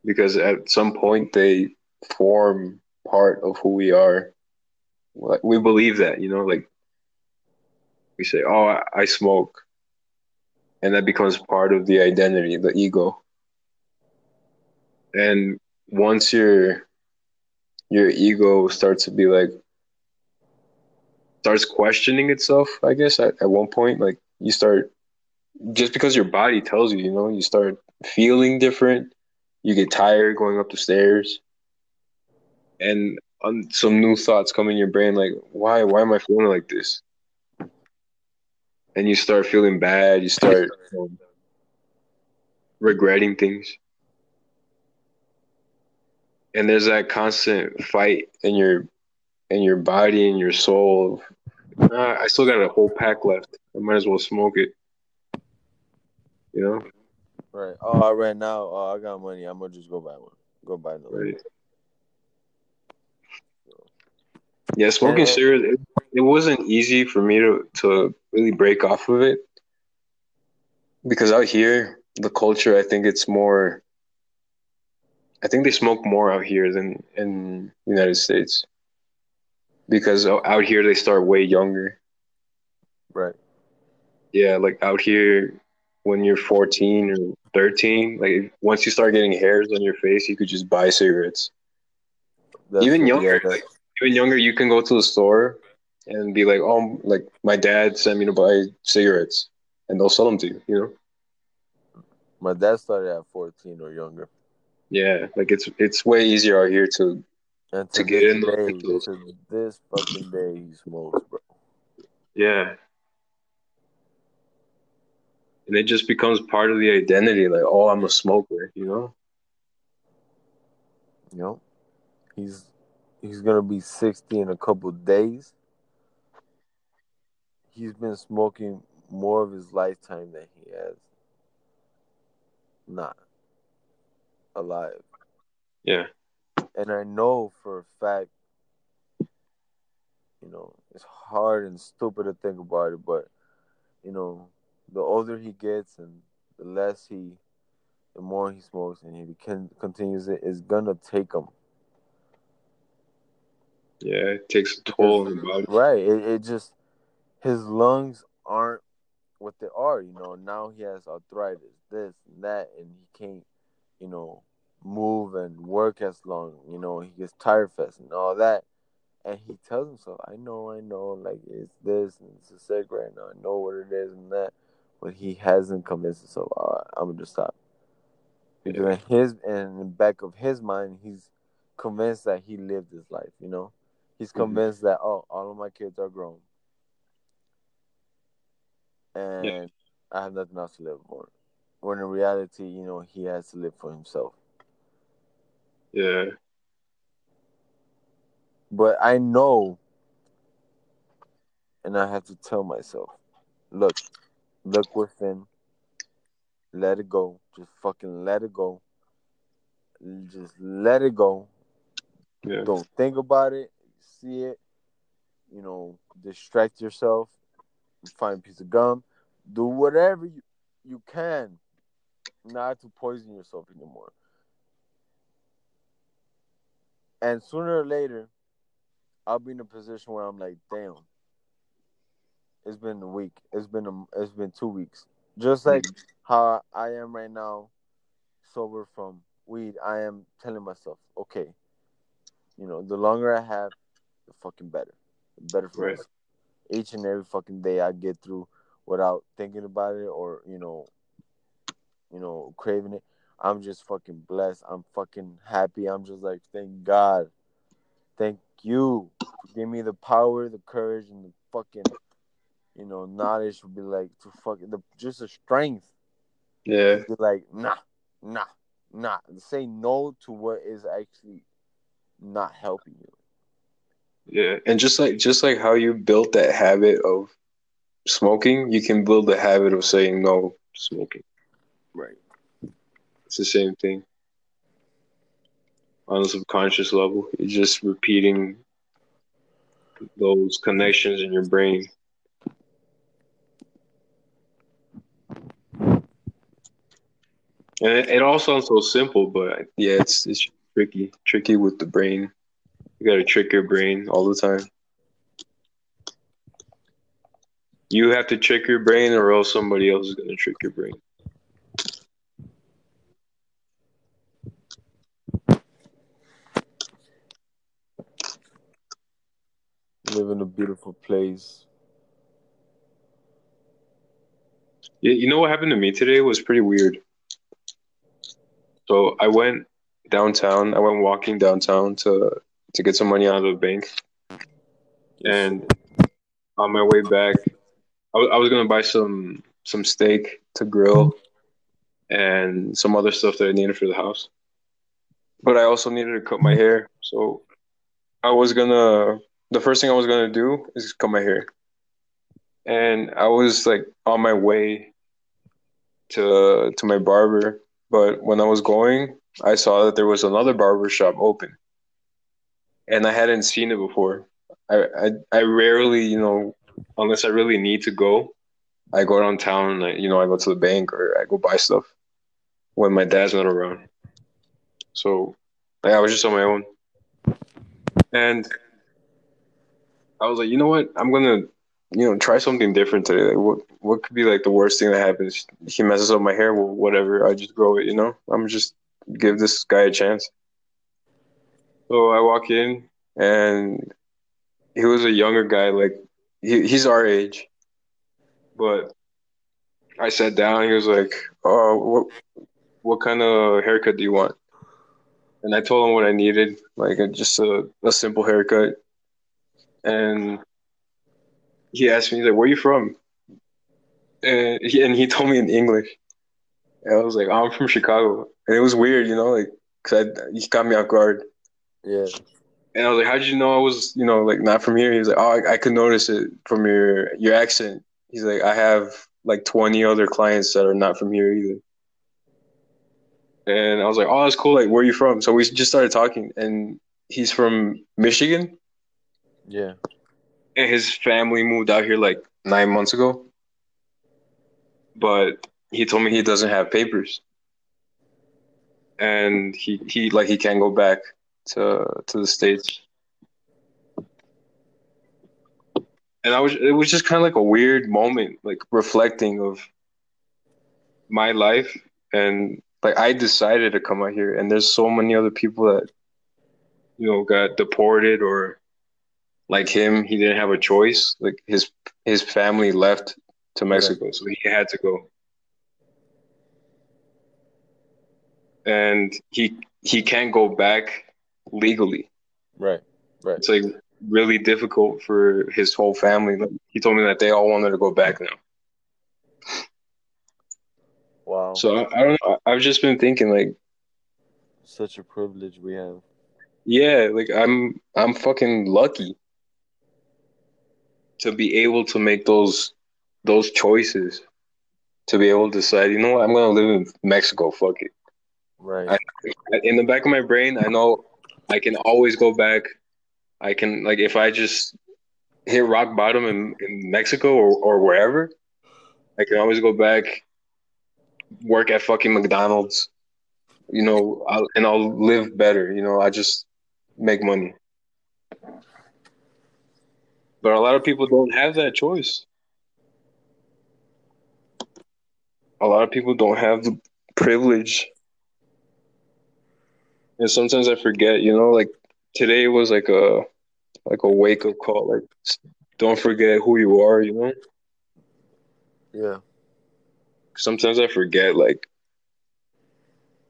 Because at some point they form part of who we are. We believe that, you know, like we say, oh, I smoke. And that becomes part of the identity, the ego. And once your ego starts to be like, starts questioning itself, I guess, at one point, like you start, just because your body tells you, you know, you start feeling different, you get tired going up the stairs, and some new thoughts come in your brain, like, why am I feeling like this? And you start feeling bad, you start regretting things. And there's that constant fight in your body and your soul. I still got a whole pack left. I might as well smoke it. You know? Right. Oh, right now, I got money. I'm going to just go buy one. Go buy another one. Yeah, smoking cigarettes, it wasn't easy for me to really break off of it. Because out here, the culture, I think it's more... I think they smoke more out here than in the United States. Because out here, they start way younger. Right. Yeah, like out here... When you're 14 or 13, like once you start getting hairs on your face, you could just buy cigarettes. Even younger, you can go to the store and be like, "Oh, like my dad sent me to buy cigarettes," and they'll sell them to you. You know, my dad started at 14 or younger. Yeah, like it's way easier out here to get in those. This fucking day he smokes, bro. Yeah. And it just becomes part of the identity, like, oh, I'm a smoker, you know? You know, he's going to be 60 in a couple of days. He's been smoking more of his lifetime than he has not alive. Yeah. And I know for a fact, you know, it's hard and stupid to think about it, but, you know, the older he gets and the more he smokes and continues it, is gonna take him. Yeah, it takes a toll on the body. Right. It just, his lungs aren't what they are, you know. Now he has arthritis, this and that, and he can't, you know, move and work as long, you know, he gets tired fast and all that. And he tells himself, I know, like it's this and it's a cigarette and I know what it is and that. But he hasn't convinced himself, all right, I'm going to stop. Because in the back of his mind, he's convinced that he lived his life, you know? He's convinced that, oh, all of my kids are grown. And I have nothing else to live for. When in reality, you know, he has to live for himself. Yeah. But I know, and I have to tell myself, look within, let it go. Just fucking let it go. Just let it go. Yeah. Don't think about it. See it. You know, distract yourself. Find a piece of gum. Do whatever you can not to poison yourself anymore. And sooner or later, I'll be in a position where I'm like, damn. It's been a week. It's been 2 weeks. Just like how I am right now, sober from weed, I am telling myself, okay, you know, the longer I have, the fucking better. The better for us. each and every fucking day I get through without thinking about it or, you know, craving it. I'm just fucking blessed. I'm fucking happy. I'm just like, thank God. Thank you. Give me the power, the courage, and the fucking, knowledge would be like to fucking just the strength. Yeah. Be like, nah. Say no to what is actually not helping you. Yeah, and just like how you built that habit of smoking, you can build the habit of saying no to smoking. Right. It's the same thing. On a subconscious level, you're just repeating those connections in your brain. And it all sounds so simple, but yeah, it's tricky with the brain. You gotta trick your brain all the time. You have to trick your brain, or else somebody else is gonna trick your brain. Live in a beautiful place. Yeah, you know what happened to me today was pretty weird. So I went downtown. I went walking downtown to get some money out of the bank. And on my way back, I was going to buy some steak to grill and some other stuff that I needed for the house. But I also needed to cut my hair. So the first thing I was going to do is cut my hair. And I was like on my way to my barber. But when I was going, I saw that there was another barber shop open. And I hadn't seen it before. I rarely, unless I really need to go, I go downtown and I go to the bank or I go buy stuff when my dad's not around. So I was just on my own. And I was like, you know what? I'm going to, try something different today. Like, what could be like the worst thing that happens? He messes up my hair, well, whatever. I just grow it, I'm just give this guy a chance. So I walk in, and he was a younger guy, like he's our age. But I sat down. He was like, "Oh, what kind of haircut do you want?" And I told him what I needed, like just a simple haircut. And he asked me, he's like, "Where are you from?" And he told me in English. And I was like, "I'm from Chicago." And it was weird, like, because he caught me off guard. Yeah. And I was like, "How did you know I was, like, not from here?" He was like, "Oh, I could notice it from your accent." He's like, "I have, like, 20 other clients that are not from here either." And I was like, "Oh, that's cool. Like, where are you from?" So we just started talking. And he's from Michigan. Yeah. And his family moved out here, like, 9 months ago. But he told me he doesn't have papers. And he can't go back to the States. And it was just kind of like a weird moment, like reflecting of my life. And like, I decided to come out here, and there's so many other people that, got deported, or like him, he didn't have a choice. Like his family left to Mexico. Yeah. So he had to go. And he can't go back legally. Right. It's like really difficult for his whole family. Like, he told me that they all wanted to go back now. Wow. So I don't know. I've just been thinking, like, such a privilege we have. Yeah, like I'm fucking lucky to be able to make those choices, to be able to decide, you know what, I'm gonna live in Mexico. Fuck it. Right. In the back of my brain, I know I can always go back. I can, like, if I just hit rock bottom in Mexico or wherever, I can always go back, work at fucking McDonald's, and I'll live better. I just make money. But a lot of people don't have that choice. A lot of people don't have the privilege. And sometimes I forget, like today was like a wake up call. Like Don't forget who you are, you know? Yeah. Sometimes I forget, like,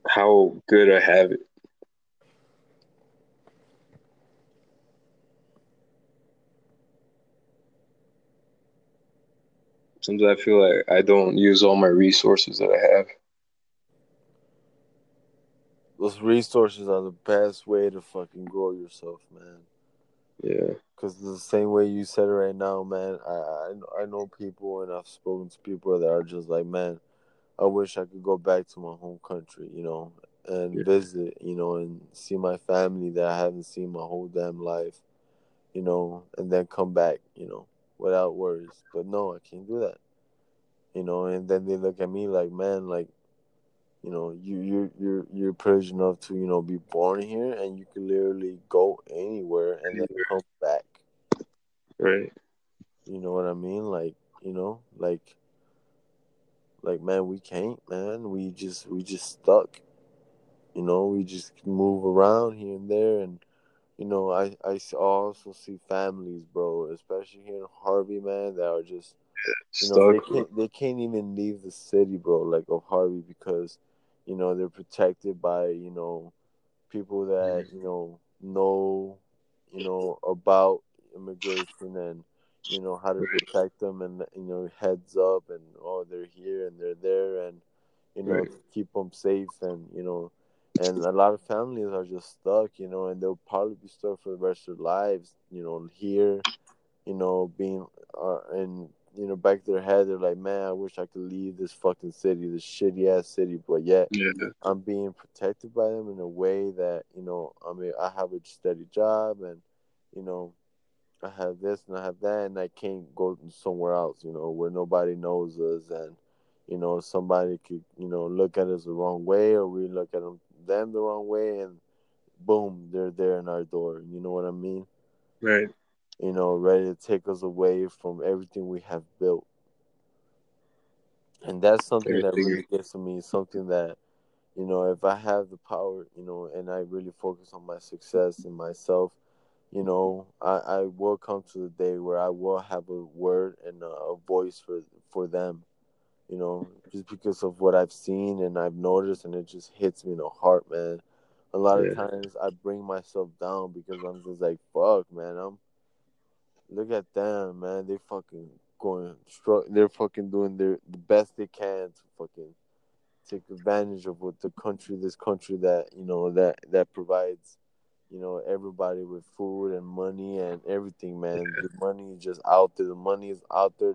how good I have it. Sometimes I feel like I don't use all my resources that I have. Those resources are the best way to fucking grow yourself, man. Yeah. Because the same way you said it right now, man, I know people and I've spoken to people that are just like, man, I wish I could go back to my home country, you know, and visit, you know, and see my family that I haven't seen my whole damn life, you know, and then come back, you know, without worries. But no, I can't do that, you know. And then they look at me like, man, like, you know, you're privileged enough to, you know, be born here and you can literally go anywhere and then come back. Right. You know what I mean? Like, you know, like man, we can't, man. We just stuck. You know, we just move around here and there, and you know, I also see families, bro, especially here in Harvey, man, that are just, you know, they can't even leave the city, bro, like of Harvey, because you know, they're protected by, you know, people that, you know, about immigration and, you know, how to protect them and, you know, heads up and, oh, they're here and they're there and, you know, keep them safe and, you know, and a lot of families are just stuck, you know, and they'll probably be stuck for the rest of their lives, you know, here, you know, being, and, you know, back of their head, they're like, man, I wish I could leave this fucking city, this shitty-ass city, but yet I'm being protected by them in a way that, you know, I mean, I have a steady job and, you know, I have this and I have that and I can't go somewhere else, you know, where nobody knows us and, you know, somebody could, you know, look at us the wrong way or we look at them the wrong way and boom, they're there in our door. You know what I mean? Right. You know, ready to take us away from everything we have built. And that's something that really gets to me, something that, you know, if I have the power, you know, and I really focus on my success and myself, you know, I will come to the day where I will have a word and a voice for them, you know, just because of what I've seen and I've noticed, and it just hits me in the heart, man. A lot of times I bring myself down because I'm just like, fuck, man, look at them, man. They fucking they're fucking doing the best they can to fucking take advantage of what this country that, you know, that provides, you know, everybody with food and money and everything, man. The money is just out there. The money is out there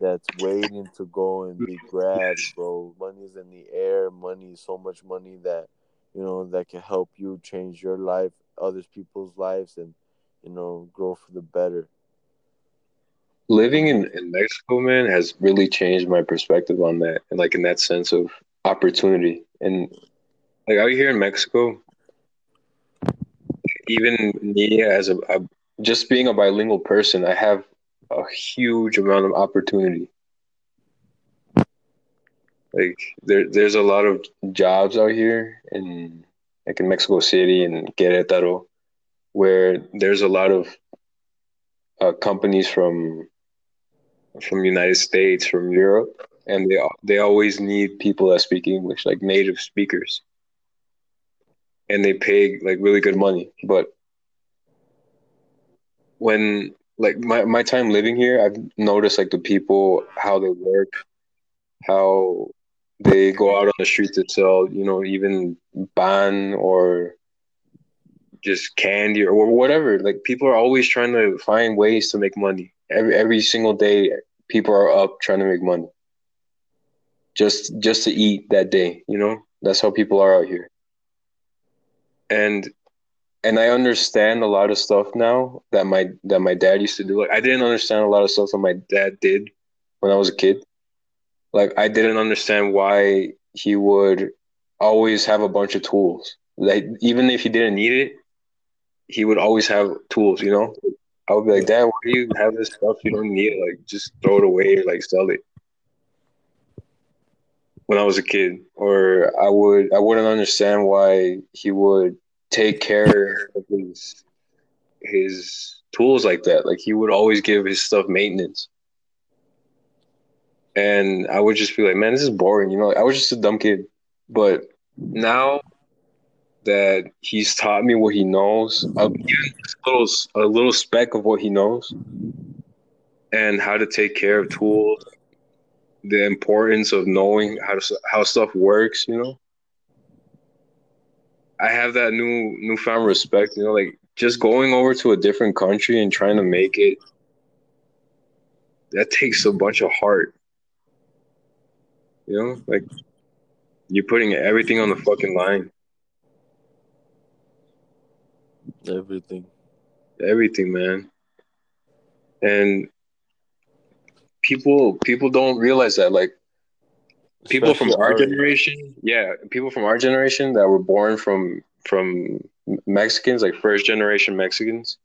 that's waiting to go and be grabbed, bro. Money's in the air. Money, so much money that, you know, that can help you change your life, other people's lives, and, you know, grow for the better. Living in Mexico, man, has really changed my perspective on that, and like in that sense of opportunity. And like out here in Mexico, even me as just being a bilingual person, I have a huge amount of opportunity. Like there's a lot of jobs out here, in like in Mexico City and Querétaro, where there's a lot of companies from United States, from Europe, and they always need people that speak English, like native speakers. And they pay like really good money. But when like my time living here, I've noticed like the people, how they work, how they go out on the street to sell, you know, even pan or just candy or whatever. Like people are always trying to find ways to make money. Every single day, people are up trying to make money. Just to eat that day, you know? That's how people are out here. And I understand a lot of stuff now that my dad used to do. Like I didn't understand a lot of stuff that my dad did when I was a kid. Like I didn't understand why he would always have a bunch of tools. Like even if he didn't need it, he would always have tools, you know? I would be like, Dad, why do you have this stuff you don't need? Like just throw it away or like sell it. When I was a kid, or I wouldn't understand why he would take care of his his tools like that. Like, he would always give his stuff maintenance. And I would just be like, man, this is boring. You know, like, I was just a dumb kid. But now that he's taught me what he knows, I'll give him a little speck of what he knows and how to take care of tools, the importance of knowing how stuff works, you know. I have that newfound respect, you know, like just going over to a different country and trying to make it, that takes a bunch of heart, you know, like you're putting everything on the fucking line. Everything, man. And people don't realize that, like, people from our generation, people from our generation that were born from Mexicans, like first generation Mexicans,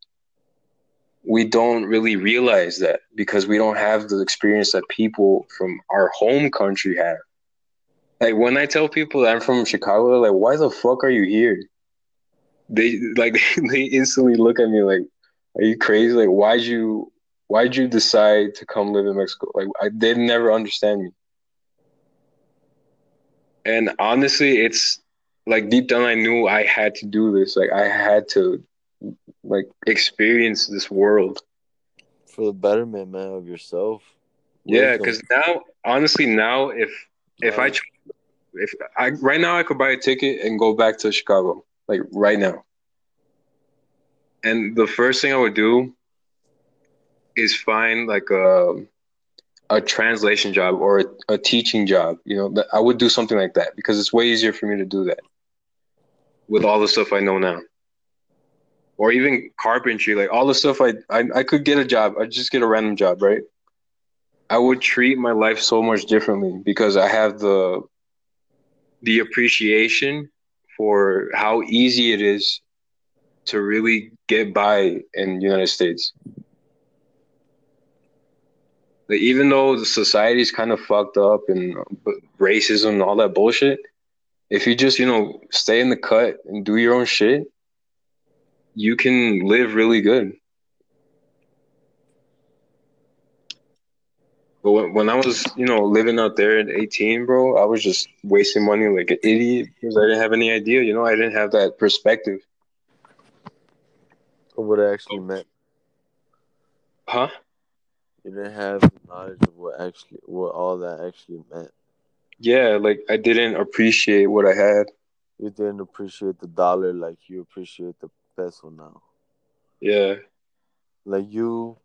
we don't really realize that because we don't have the experience that people from our home country have. Like, when I tell people that I'm from Chicago, they're like, why the fuck are you here? They instantly look at me like, are you crazy? Like, why'd you decide to come live in Mexico? Like, they never understand me. And honestly, it's like deep down, I knew I had to do this. Like, I had to experience this world for the betterment, man, of yourself. Yeah, because now, honestly, if I right now I could buy a ticket and go back to Chicago, like right now. And the first thing I would do is find like a translation job or a teaching job, you know, that I would do something like that because it's way easier for me to do that with all the stuff I know now. Or even carpentry, like all the stuff I could get a job. I just get a random job, right? I would treat my life so much differently because I have the appreciation for how easy it is to really get by in the United States. Like, even though the society's kind of fucked up and racism and all that bullshit, if you just, you know, stay in the cut and do your own shit, you can live really good. But when I was, you know, living out there at 18, bro, I was just wasting money like an idiot because I didn't have any idea, you know, I didn't have that perspective of what it actually meant. Huh? You didn't have the knowledge of what all that actually meant. Yeah, like I didn't appreciate what I had. You didn't appreciate the dollar like you appreciate the peso now. Yeah. Like you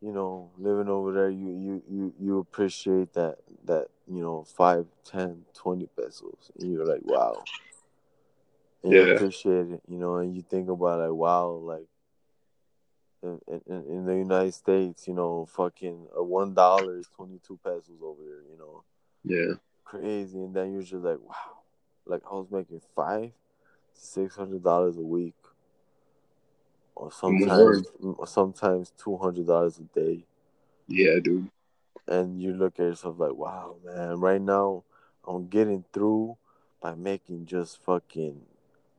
know, living over there, you appreciate that, you know, 5, 10, 20 pesos. And you're like, wow. And you appreciate it, you know, and you think about like, wow, like, in the United States, you know, fucking $1 is 22 pesos over there, you know. Yeah. Crazy. And then you're just like, wow. Like, I was making $500 to $600 a week. Or sometimes $200 a day. Yeah, dude. And you look at yourself like, wow, man, right now I'm getting through by making just fucking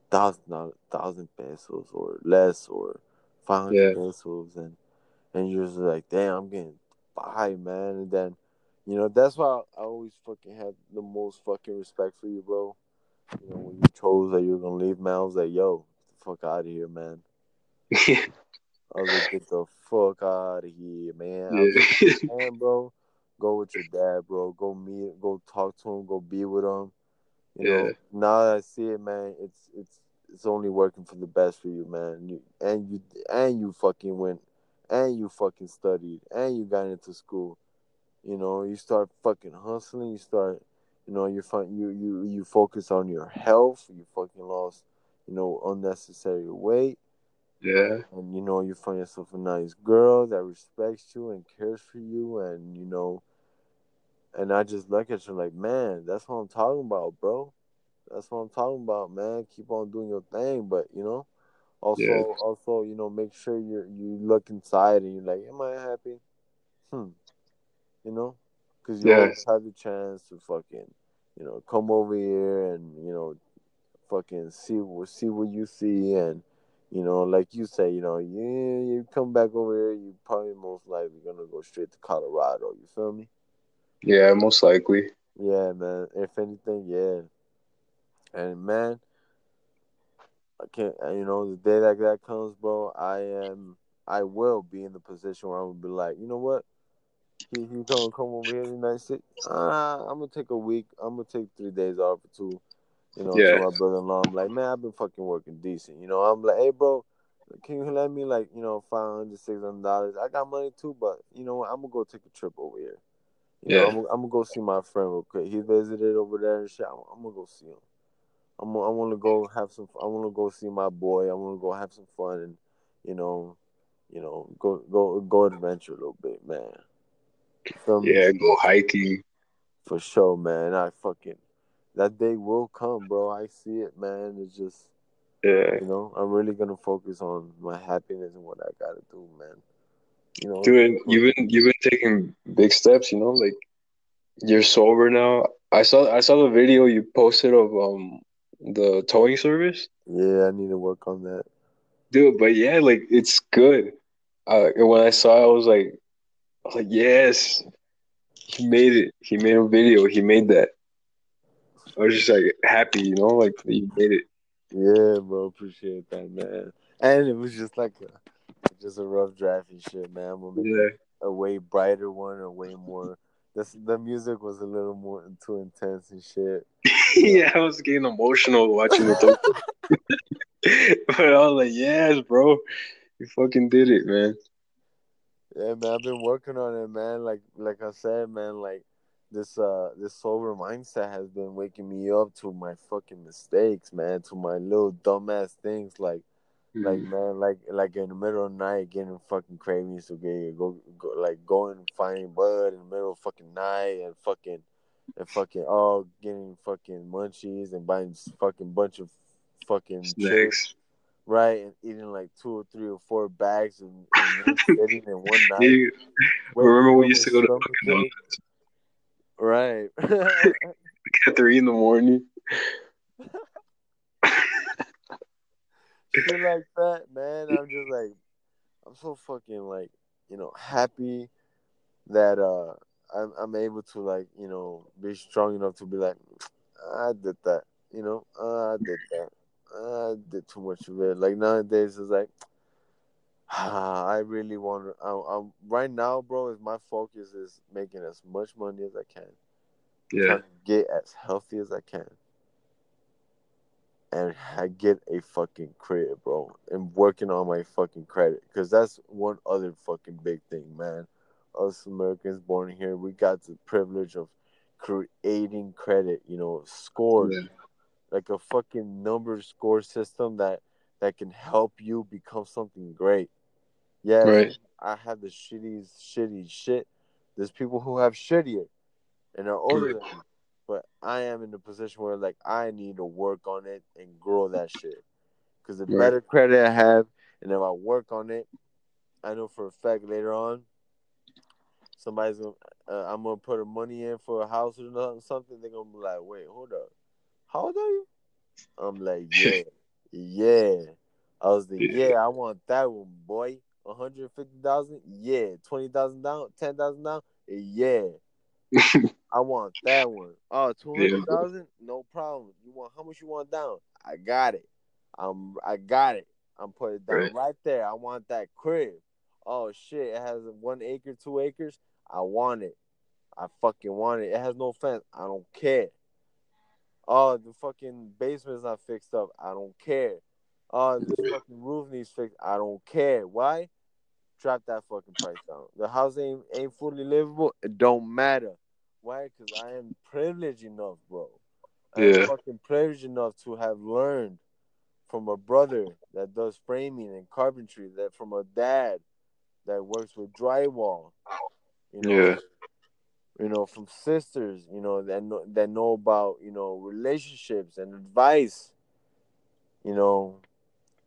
1,000 pesos or less or 500 pesos, and you're just like, damn, I'm getting by, man. And then, you know, that's why I always fucking had the most fucking respect for you, bro. You know, when you chose that you were gonna leave, man, I was like, yo, get the fuck out of here, man. Yeah. I was like, get the fuck out of here, man. I was like, man, bro, go with your dad, bro. Go meet him, go talk to him, go be with him. You know, now that I see it, man, it's only working for the best for you, man. You fucking went, and you fucking studied, and you got into school. You know, you start fucking hustling. You start, you know, you focus on your health. You fucking lost, you know, unnecessary weight. Yeah. And, you know, you find yourself a nice girl that respects you and cares for you. And, you know, and I just look at you like, man, that's what I'm talking about, bro. That's what I'm talking about, man. Keep on doing your thing. But, you know, also, you know, make sure you look inside and you're like, am I happy? You know, because you always have the chance to fucking, you know, come over here and, you know, fucking see what you see and, You know, like you say, you know, you come back over here, you probably most likely going to go straight to Colorado. You feel me? Yeah, most likely. Yeah, man. If anything, yeah. And, man, I can't, you know, the day like that comes, bro, I will be in the position where I'm going to be like, you know what? He's going to come over here in the United States. I'm going to take a week. I'm going to take 3 days off or two. You know, yeah. To my brother-in-law, I'm like, man, I've been fucking working decent. You know, I'm like, hey, bro, can you lend me, like, you know, $500, $600? I got money, too, but, you know what? I'm going to go take a trip over here. You know, I'm going to go see my friend real quick. He visited over there and shit. I'm going to go see him. I want to go have some – I want to go see my boy. I want to go have some fun and, you know, go adventure a little bit, man. Yeah, go hiking. For sure, man. I fucking – that day will come, bro. I see it, man. It's just, you know, I'm really going to focus on my happiness and what I got to do, man. You know, dude, you've been taking big steps, you know, like you're sober now. I saw the video you posted of the towing service. Yeah, I need to work on that. Dude, but yeah, like it's good. When I saw it, I was like, yes, he made it. He made a video. He made that. I was just like happy, you know, like you made it. Yeah, bro, appreciate that, man. And it was just like a rough draft and shit, man. I'm gonna make a way brighter one, a way more. The music was a little more too intense and shit. Yeah, I was getting emotional watching the but I was like, yes, bro, you fucking did it, man. Yeah, man, I've been working on it, man. Like I said, man, like. This sober mindset has been waking me up to my fucking mistakes, man, to my little dumbass things, like in the middle of the night getting fucking cravings to go and find bud in the middle of fucking night and fucking all getting fucking munchies and buying fucking bunch of fucking snacks, right, and eating like 2 or 3 or 4 bags and in one night. Dude, remember we used to go to fucking. Right. At 3 a.m. Shit like that, man. I'm just like, I'm so fucking like, you know, happy that I'm able to like, you know, be strong enough to be like, I did that, you know, I did that, I did too much of it. Like nowadays, it's like, I really want to. I'm right now, bro. Is my focus is making as much money as I can. Yeah. Trying to get as healthy as I can, and I get a fucking credit, bro. And working on my fucking credit, because that's one other fucking big thing, man. Us Americans born here, we got the privilege of creating credit. You know, scores, like a fucking number score system that can help you become something great. Yeah, right. I have the shitty shit. There's people who have shittier and are older than me. But I am in the position where, like, I need to work on it and grow that shit. Because the better credit I have, and if I work on it, I know for a fact later on, I'm going to put money in for a house or something. They're going to be like, wait, hold up. How old are you? I'm like, yeah. Yeah, I was like, I want that one, boy. $150,000, yeah. $20,000 down, $10,000 down, yeah. I want that one. Oh, $200,000, no problem. You want how much you want down? I got it. I got it. I'm putting it down right there. I want that crib. Oh shit, it has 1 acre, 2 acres. I want it. I fucking want it. It has no fence. I don't care. Oh, the fucking basement's not fixed up. I don't care. Oh, this fucking roof needs fixed. I don't care. Why? Drop that fucking price down. The house ain't fully livable. It don't matter. Why? Because I am privileged enough, bro. I'm fucking privileged enough to have learned from a brother that does framing and carpentry, that from a dad that works with drywall. You know? Yeah. You know, from sisters, you know, that know about, you know, relationships and advice, you know,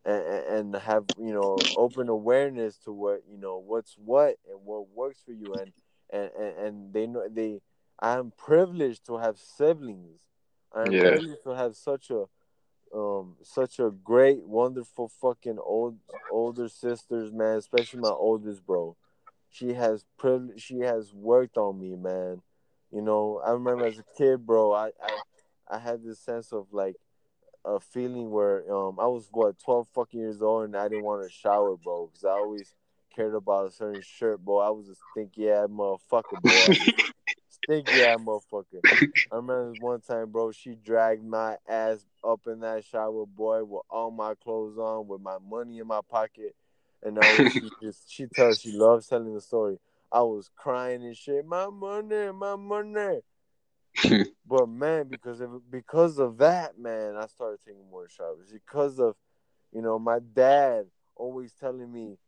and have, you know, open awareness to what, you know, what's what and what works for you. And they know I'm privileged to have siblings. I'm privileged to have such a such a great, wonderful fucking older sisters, man, especially my oldest, bro. She has worked on me, man. You know, I remember as a kid, bro, I had this sense of like a feeling where I was 12 fucking years old, and I didn't want to shower, bro, because I always cared about a certain shirt, bro. I was a stinky ass motherfucker, bro. I remember this one time, bro, she dragged my ass up in that shower, boy, with all my clothes on, with my money in my pocket. And she loves telling the story. I was crying and shit, my money. But man, because of that, man, I started taking more showers. Because of, you know, my dad always telling me,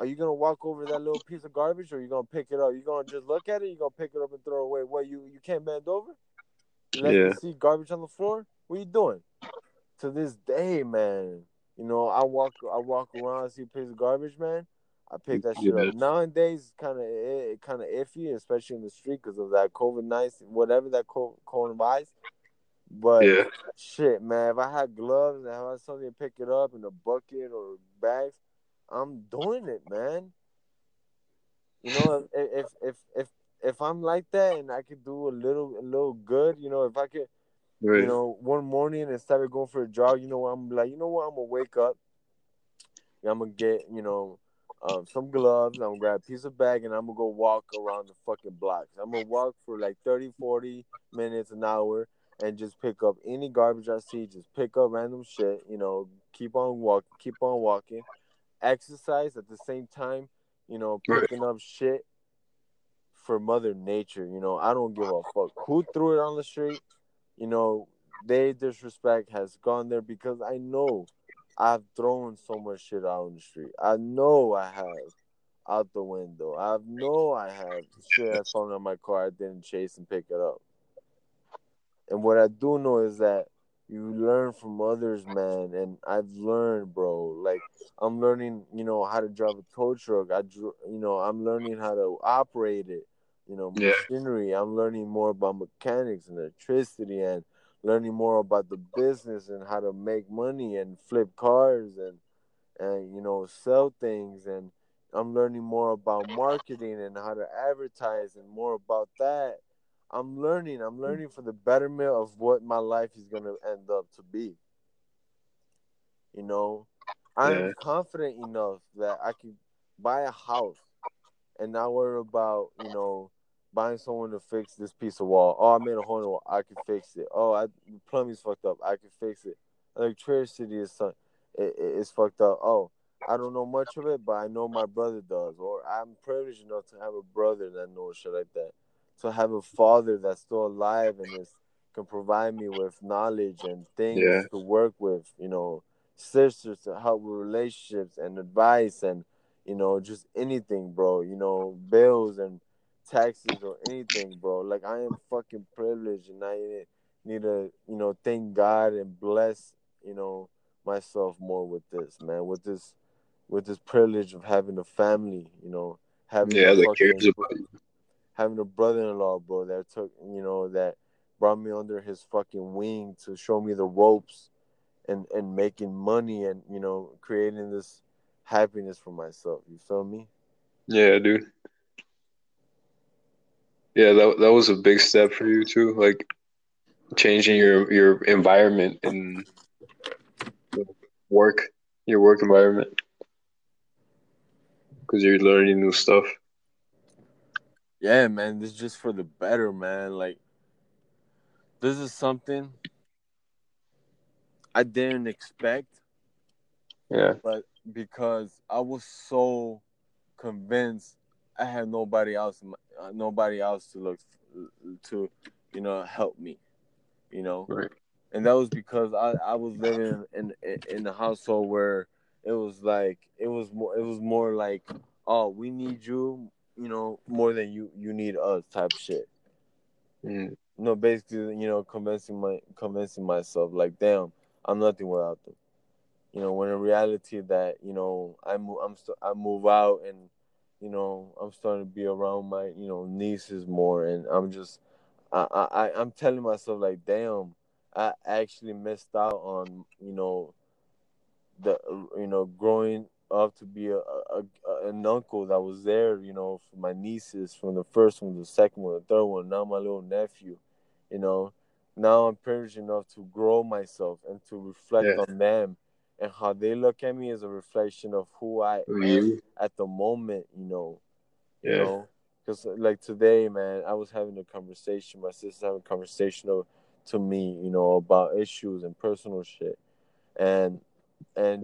are you gonna walk over that little piece of garbage, or are you gonna pick it up? You gonna just look at it? You gonna pick it up and throw it away? What, you can't bend over? You see garbage on the floor? What you doing? To this day, man, you know, I walk around, I see a piece of garbage, man. I pick that shit up. Nowadays, kind of iffy, especially in the street, because of that COVID-19, whatever that coronavirus. But shit, man, if I had gloves and I had something to pick it up in a bucket or bags, I'm doing it, man. You know, if I'm like that and I could do a little good, you know, if I could, you know, one morning instead of going for a jog, you know, I'm like, you know what, I'm gonna wake up, I'm gonna get, you know, some gloves, I'm gonna grab a piece of bag, and I'm gonna go walk around the fucking block. I'm gonna walk for like 30, 40 minutes, an hour, and just pick up any garbage I see, just pick up random shit, you know, keep on walking. Exercise at the same time, you know, picking up shit for Mother Nature. You know, I don't give a fuck who threw it on the street. You know, their disrespect has gone there, because I know I've thrown so much shit out on the street. I know I have out the window. I know I have shit I found on my car I didn't chase and pick it up. And what I do know is that you learn from others, man, and I've learned, bro. Like, I'm learning, you know, how to drive a tow truck. I'm learning how to operate it, you know, machinery. Yeah. I'm learning more about mechanics and electricity, and learning more about the business and how to make money and flip cars and you know, sell things. And I'm learning more about marketing and how to advertise and more about that. I'm learning for the betterment of what my life is going to end up to be. You know, I'm confident enough that I can buy a house and not worry about, you know, buying someone to fix this piece of wall. Oh, I made a hole in the wall. I can fix it. Oh, the plumbing's fucked up. I can fix it. Electricity is fucked up. Oh, I don't know much of it, but I know my brother does. Or I'm privileged enough to have a brother that knows shit like that. To have a father that's still alive and can provide me with knowledge and things to work with, you know, sisters to help with relationships and advice and, you know, just anything, bro, you know, bills and taxes or anything, bro. Like, I am fucking privileged, and I need to, you know, thank God and bless, you know, myself more with this, man, with this privilege of having a family, you know, having a brother-in-law, bro, that brought me under his fucking wing to show me the ropes and making money and, you know, creating this happiness for myself. You feel me? Yeah, dude. Yeah, that was a big step for you too, like changing your environment and your work environment, because you're learning new stuff. Yeah, man, this is just for the better, man. Like, this is something I didn't expect. Yeah. But because I was so convinced I had nobody else to look to, you know, help me, you know. Right. And that was because I was living in a household where it was more like, oh, we need you, you know, more than you need us type shit. Mm. No, basically, you know, convincing myself like, damn, I'm nothing without them. You know, when in reality that, you know, I move out and, you know, I'm starting to be around my, you know, nieces more, and I'm telling myself like, damn, I actually missed out on, growing up to be an uncle that was there, for my nieces, from the first one, the second one, the third one, now my little nephew. Now I'm privileged enough to grow myself and to reflect on them, and how they look at me is a reflection of who I am at the moment, Because, like, today, man, I was having a conversation. My sister's having a conversation to me, about issues and personal shit. And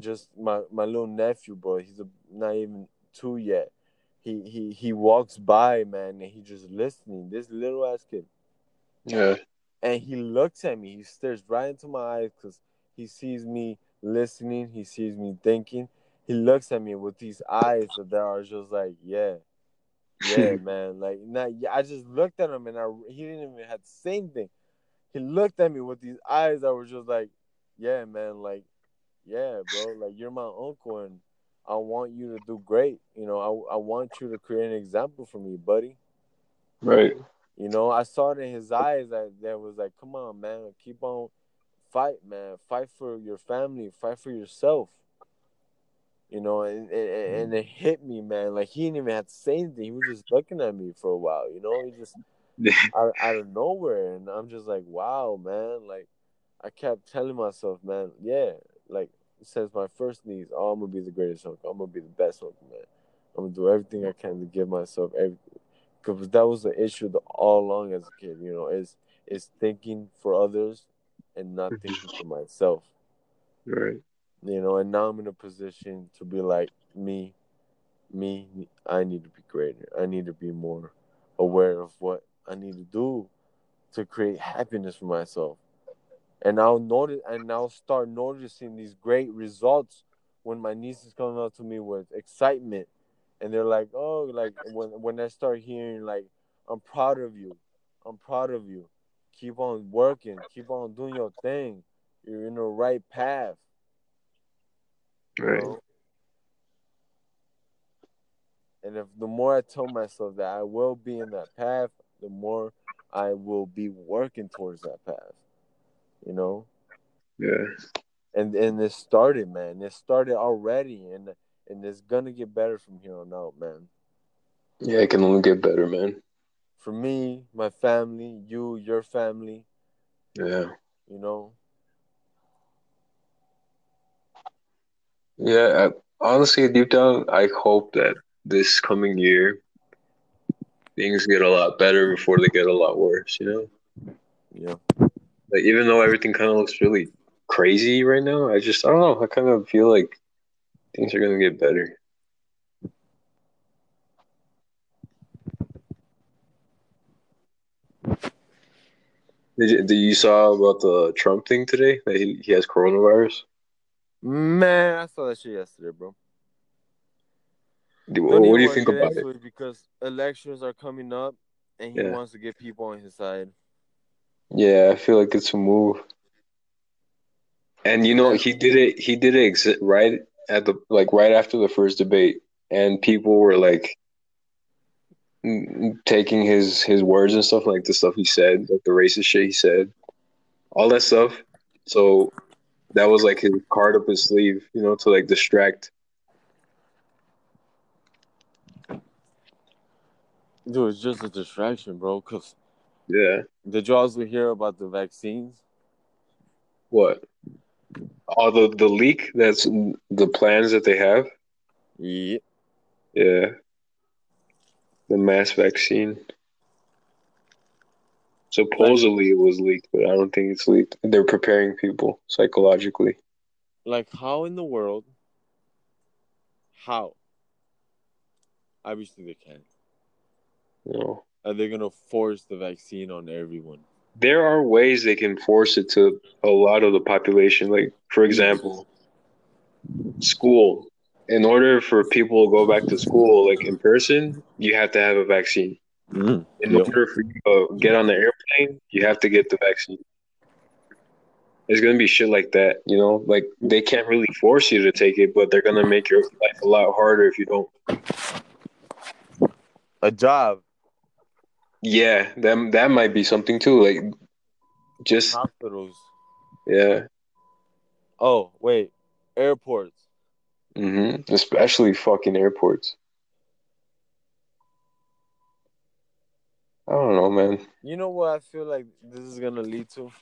just my little nephew, bro, he's not even 2 yet. He walks by, man, and he just listening. This little ass kid. Yeah. And he looks at me. He stares right into my eyes because he sees me listening. He sees me thinking. He looks at me with these eyes that are just like, yeah, man. Like, I just looked at him, and he didn't even have the same thing. He looked at me with these eyes that were just like, yeah, man, like, yeah, bro, like, you're my uncle, and I want you to do great. I want you to create an example for me, buddy. Right. I saw it in his eyes that was like, come on, man, keep on, fight, man. Fight for your family. Fight for yourself. And it hit me, man. Like, he didn't even have to say anything. He was just looking at me for a while, He just out of nowhere, and I'm just like, wow, man. Like, I kept telling myself, man, yeah. Like, since my first niece, I'm gonna be the greatest uncle. I'm gonna be the best uncle, man. I'm gonna do everything I can to give myself everything, because that was the issue all along as a kid. Is thinking for others and not thinking for myself. Right. And now I'm in a position to be like, me, I need to be greater. I need to be more aware of what I need to do to create happiness for myself. And I'll start noticing these great results when my nieces come out to me with excitement, and they're like, oh, like, when I start hearing, like, I'm proud of you. Keep on working. Keep on doing your thing. You're in the right path. Right. And if the more I tell myself that I will be in that path, the more I will be working towards that path. Yeah. And it started, man. It started already, and it's gonna get better from here on out, man. Yeah, it can only get better, man. For me, my family, you, your family. Yeah. Yeah, honestly, deep down, I hope that this coming year, things get a lot better before they get a lot worse, Yeah. Like, even though everything kind of looks really crazy right now, I don't know, I kind of feel like things are going to get better. Did you saw about the Trump thing today? That he has coronavirus? Man, I saw that shit yesterday, bro. What do you think about it? Because elections are coming up, and he wants to get people on his side. Yeah, I feel like it's a move. And he did it right at the right after the first debate, and people were like taking his words and stuff, like the stuff he said, like the racist shit he said, all that stuff. So that was like his card up his sleeve, to like distract. Dude, it's just a distraction, bro. Cause did you also hear about the vaccines? What? Oh, the leak. That's the plans that they have. Yeah. The mass vaccine. Supposedly it was leaked, but I don't think it's leaked. They're preparing people psychologically. Like, how in the world? How? Obviously they can't. No. Are they going to force the vaccine on everyone? There are ways they can force it to a lot of the population. Like, for example, school. In order for people to go back to school, like, in person, you have to have a vaccine. Mm-hmm. In order for you to get on the airplane, you have to get the vaccine. There's going to be shit like that, Like, they can't really force you to take it, but they're going to make your life a lot harder if you don't. A job. Yeah, that might be something, too. Like, just... Hospitals. Yeah. Oh, wait. Airports. Mm-hmm. Especially fucking airports. I don't know, man. You know what I feel like this is going to lead to?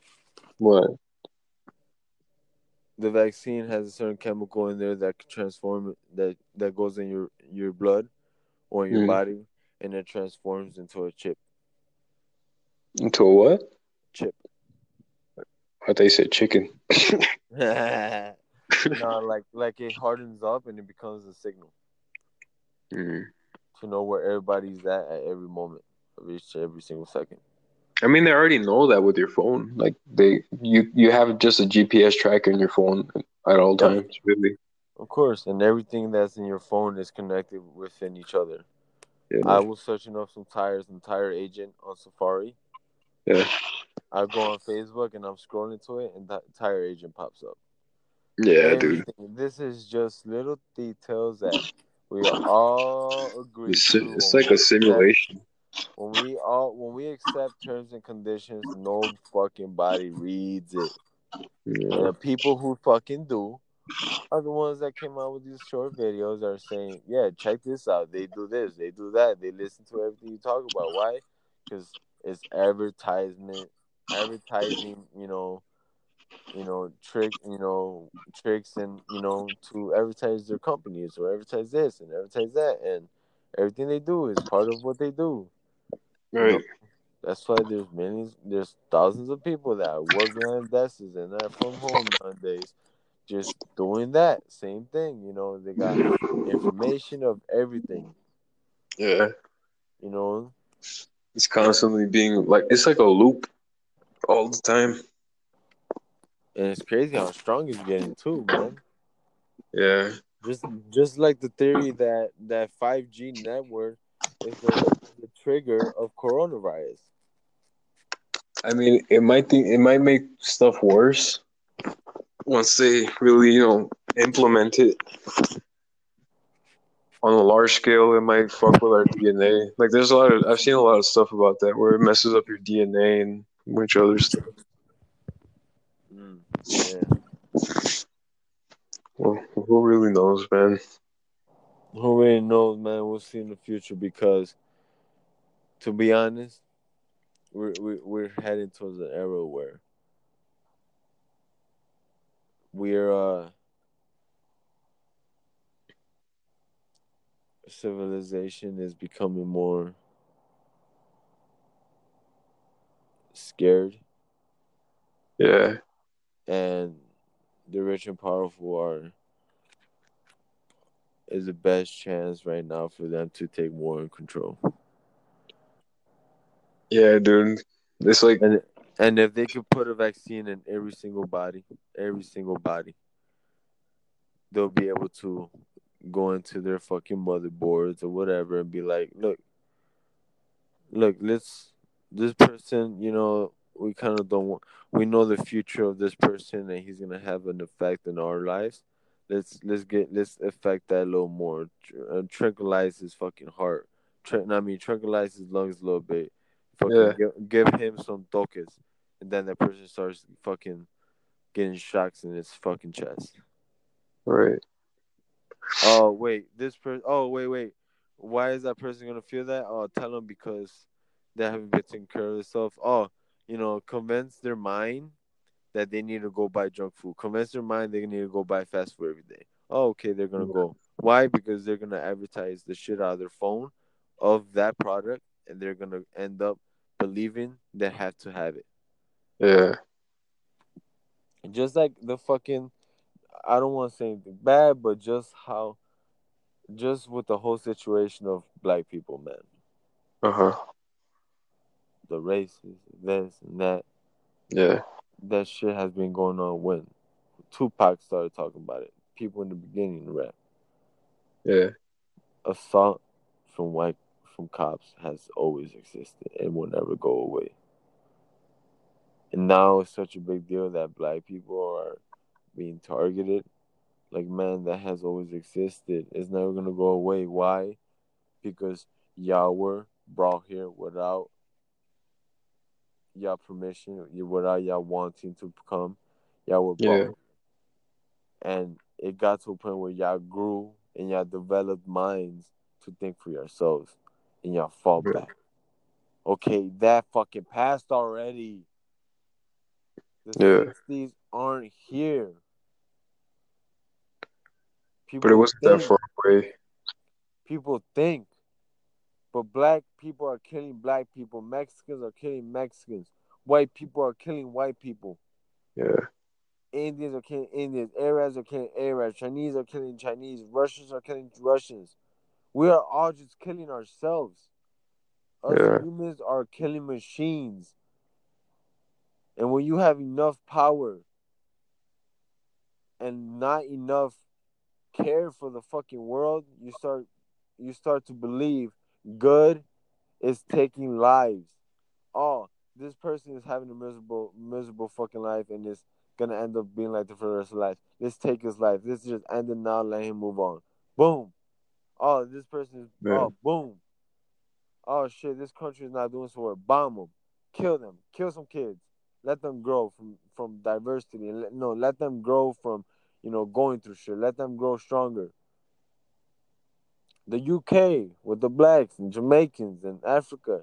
What? The vaccine has a certain chemical in there that could transform it, that goes in your blood or in your body, and it transforms into a chip. Into a what? Chip. I thought you said chicken. No, like it hardens up and it becomes a signal to know where everybody's at every moment, every single second. I mean, they already know that with your phone. Like you have just a GPS tracker in your phone at all times, really. Of course, and everything that's in your phone is connected within each other. Yeah. I was searching up some tires and tire agent on Safari. Yeah. I go on Facebook and I'm scrolling to it, and that tire agent pops up. Yeah, everything. Dude. This is just little details that we all agree. It's like a simulation. When we accept terms and conditions, no fucking body reads it. Yeah. And the people who fucking do are the ones that came out with these short videos are saying, yeah, check this out. They do this, they do that, they listen to everything you talk about. Why? Because it's advertising, tricks and, to advertise their companies or advertise this and advertise that, and everything they do is part of what they do. Right. That's why there's thousands of people that are working on desks and that from home nowadays, just doing that same thing. They got information of everything. Yeah. It's constantly being it's like a loop all the time. And it's crazy how strong it's getting too, man. Yeah. Just like the theory that 5G network is the trigger of coronavirus. I mean, it might make stuff worse once they really, implement it on a large scale. It might fuck with our DNA. Like, I've seen a lot of stuff about that where it messes up your DNA and a bunch of other stuff. Yeah. Well, who really knows, man? Who really knows, man? We'll see in the future because, to be honest, we're heading towards an era where we're civilization is becoming more scared. Yeah. And the rich and powerful is the best chance right now for them to take more in control. Yeah, dude. It's like and if they could put a vaccine in every single body, they'll be able to go into their fucking motherboards or whatever and be like, look, this person, we kind of don't want. We know the future of this person, and he's gonna have an effect in our lives. Let's affect that a little more. Tranquilize his fucking heart. Tranquilize his lungs a little bit. Give him some toques, and then that person starts fucking getting shocks in his fucking chest. Right. Oh wait, this person. Oh wait. Why is that person gonna feel that? Oh, tell him because they haven't been taking care of themselves. Oh. Convince their mind that they need to go buy junk food. Convince their mind they need to go buy fast food every day. Oh, okay, they're going to go. Why? Because they're going to advertise the shit out of their phone of that product, and they're going to end up believing they have to have it. Yeah. Just like the fucking, I don't want to say anything bad, but just with the whole situation of black people, man. Uh-huh. The races, this and that. Yeah. That shit has been going on when Tupac started talking about it. People in the beginning rap. Yeah. Assault from cops has always existed and will never go away. And now it's such a big deal that black people are being targeted. Like, man, that has always existed. It's never gonna go away. Why? Because y'all were brought here without y'all permission, without y'all wanting to come. Y'all were both. And it got to a point where y'all grew and y'all developed minds to think for yourselves. And y'all fall back. Okay, that fucking passed already. The 60s aren't here. But it wasn't that far away. People think. But black people are killing black people. Mexicans are killing Mexicans. White people are killing white people. Yeah. Indians are killing Indians. Arabs are killing Arabs. Chinese are killing Chinese. Russians are killing Russians. We are all just killing ourselves. Us humans are killing machines. And when you have enough power and not enough care for the fucking world, you start to believe good is taking lives. Oh, this person is having a miserable fucking life and it's gonna end up being like that for the rest of life. Let's take his life. Let's just end it now, let him move on. Boom. Oh, this person is boom. Oh shit, this country is not doing so well. Bomb them. Kill them. Kill some kids. Let them grow from diversity. Let them grow from going through shit. Let them grow stronger. The UK with the blacks and Jamaicans and Africa.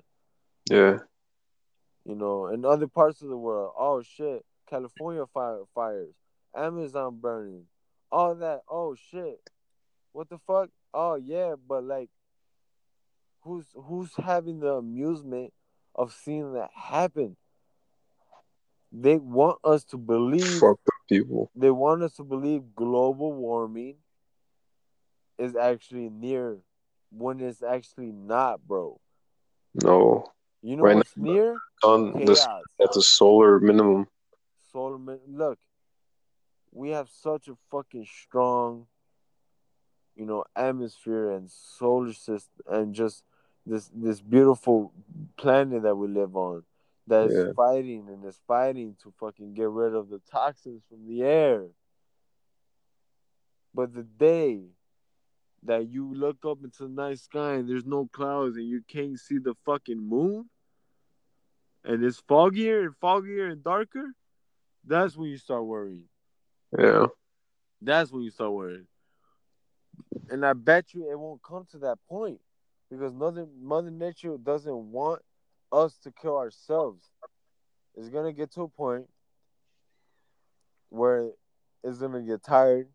Yeah. And other parts of the world. Oh, shit. California fires. Amazon burning. All that. Oh, shit. What the fuck? Oh, yeah. But, who's having the amusement of seeing that happen? They want us to believe... Fuck the people. They want us to believe global warming is actually near when it's actually not, bro. No. You know right what's now, near? At the solar minimum. Look, we have such a fucking strong, atmosphere and solar system and just this beautiful planet that we live on. That is fighting and is fighting to fucking get rid of the toxins from the air. But the day that you look up into the night sky and there's no clouds and you can't see the fucking moon and it's foggier and foggier and darker, that's when you start worrying. Yeah. That's when you start worrying. And I bet you it won't come to that point because Mother Nature doesn't want us to kill ourselves. It's gonna get to a point where it's gonna get tired.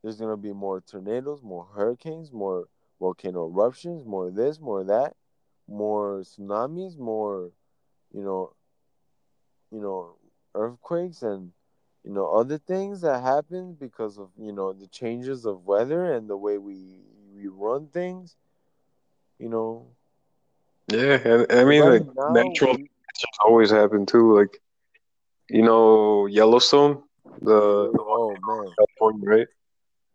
There's gonna be more tornadoes, more hurricanes, more volcano eruptions, more this, more that, more tsunamis, more earthquakes and other things that happen because of the changes of weather and the way we run things. Yeah, I mean, natural disasters always happen too. Yellowstone, the one in California, right?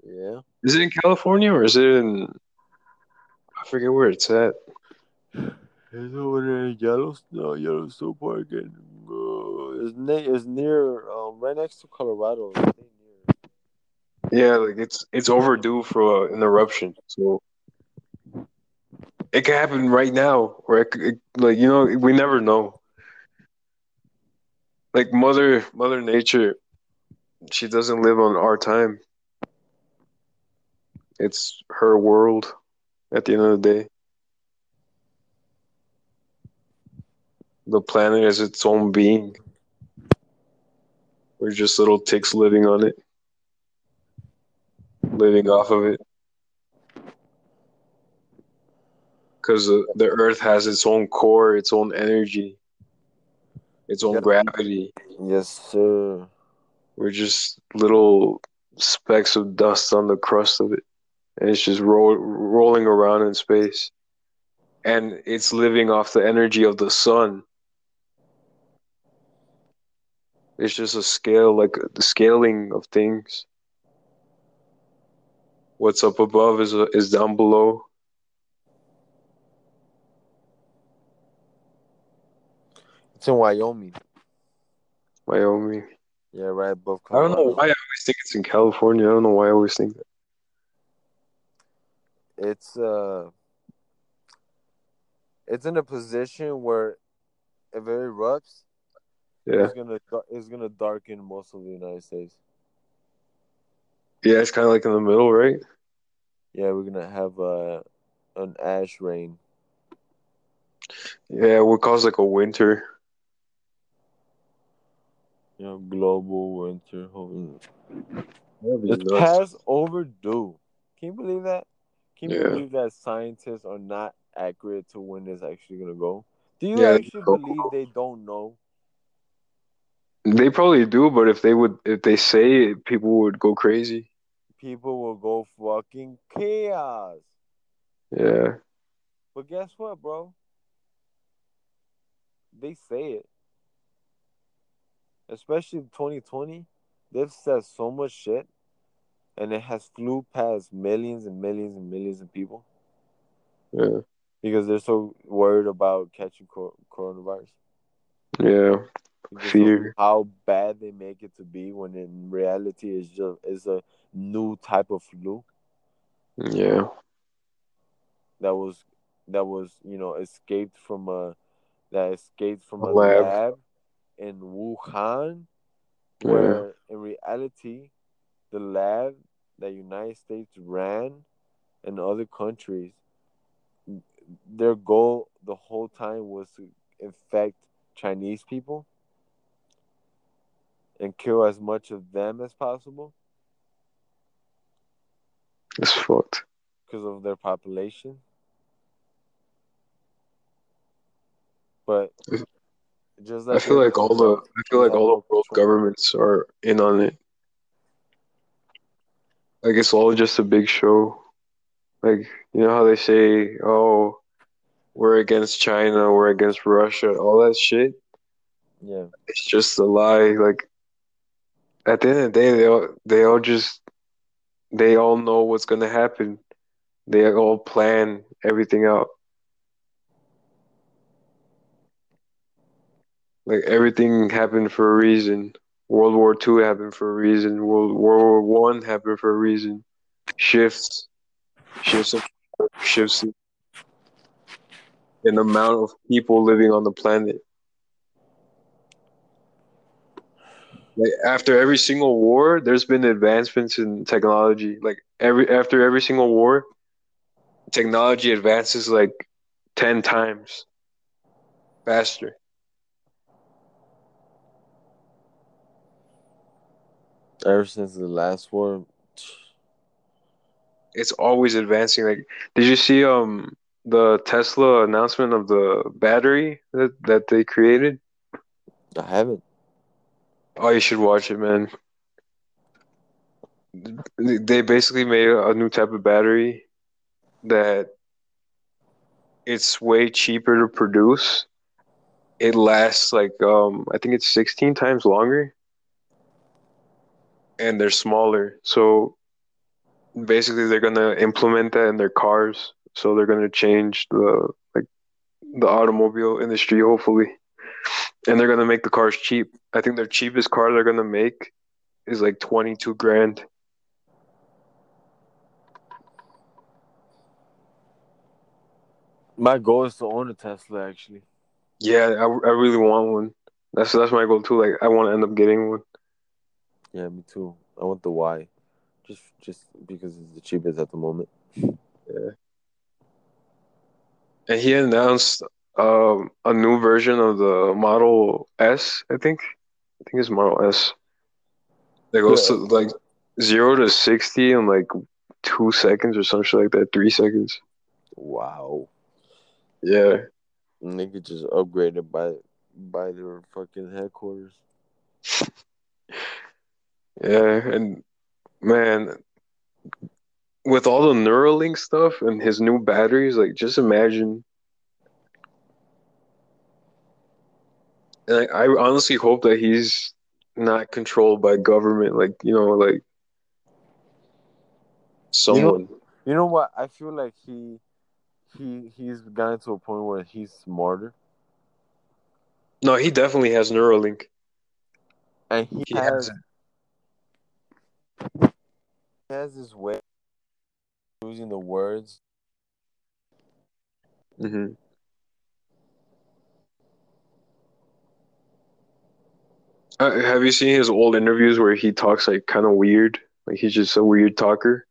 Yeah. Is it in California or is it in? I forget where it's at. It's over there in Yellowstone Park. And, it's near, right next to Colorado. Yeah, it's overdue for an eruption, so. It could happen right now, or we never know. Mother Nature, she doesn't live on our time. It's her world at the end of the day. The planet is its own being. We're just little ticks living on it, living off of it. Because the Earth has its own core, its own energy, its own gravity. Yes, sir. We're just little specks of dust on the crust of it. And it's just rolling around in space. And it's living off the energy of the sun. It's just a scale, the scaling of things. What's up above is down below. It's in Wyoming. Yeah, right above Colorado. I don't know why I always think it's in California. I don't know why I always think that. It's in a position where if it erupts, Yeah. It's gonna darken most of the United States. Yeah, it's kind of like in the middle, right? Yeah, we're gonna have an ash rain. Yeah, it would cause like a winter. Yeah, global winter. It's past overdue. Can you believe that? Can you believe that scientists are not accurate to when it's actually gonna go? Do you actually believe they don't know? They probably do, but if they say it, people would go crazy. People will go fucking chaos. Yeah. But guess what, bro? They say it. Especially 2020, they've said so much shit, and it has flew past millions and millions and millions of people. Yeah. Because they're so worried about catching coronavirus. Yeah. Fear. How bad they make it to be when in reality it's a new type of flu. Yeah. That was escaped from a lab in Wuhan, where in reality the lab that United States ran and other countries, their goal the whole time was to infect Chinese people and kill as much of them as possible. It's fucked. Because of their population. But just like I feel like all the world governments are in on it. Like it's all just a big show. Like, you know how they say, oh, we're against China, we're against Russia, all that shit? Yeah. It's just a lie. Like, at the end of the day, they all know what's going to happen. They all plan everything out. Like, everything happened for a reason. World War II happened for a reason. World War I happened for a reason. Shifts in the amount of people living on the planet. Like, after every single war, there's been advancements in technology. Like after every single war, technology advances like 10 times faster. Ever since the last war, it's always advancing. Like, did you see the Tesla announcement of the battery that they created? I haven't. Oh, you should watch it, man. They basically made a new type of battery that it's way cheaper to produce. It lasts like I think it's 16 times longer, and they're smaller. So basically, they're gonna implement that in their cars. So they're gonna change the automobile industry, hopefully. And they're gonna make the cars cheap. I think their cheapest car they're gonna make is like $22,000. My goal is to own a Tesla, actually. Yeah, I really want one. That's my goal too. Like, I want to end up getting one. Yeah, me too. I want the Y, just because it's the cheapest at the moment. Yeah. And he announced a new version of the Model S, I think. I think it's Model S. That goes to like 0 to 60 in like 2 seconds or something like that, 3 seconds. Wow. Yeah. And they could just upgrade it by their fucking headquarters. Yeah, and man, with all the Neuralink stuff and his new batteries, like, just imagine. And I honestly hope that he's not controlled by government, like, like someone. You know what? I feel like he's gotten to a point where he's smarter. No, he definitely has Neuralink, and he has his way of using the words. Mm-hmm. Have you seen his old interviews where he talks like kind of weird? Like he's just a weird talker,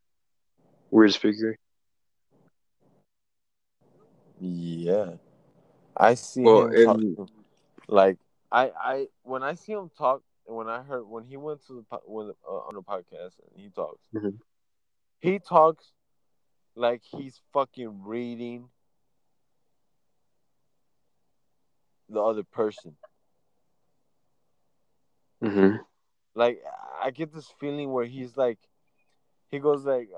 weird speaker. Yeah, I see him talk, like I when I see him talk, when I heard when he went to the on the podcast and he talks, mm-hmm. he talks like he's fucking reading the other person. Mm-hmm. Like I get this feeling where he's like, he goes like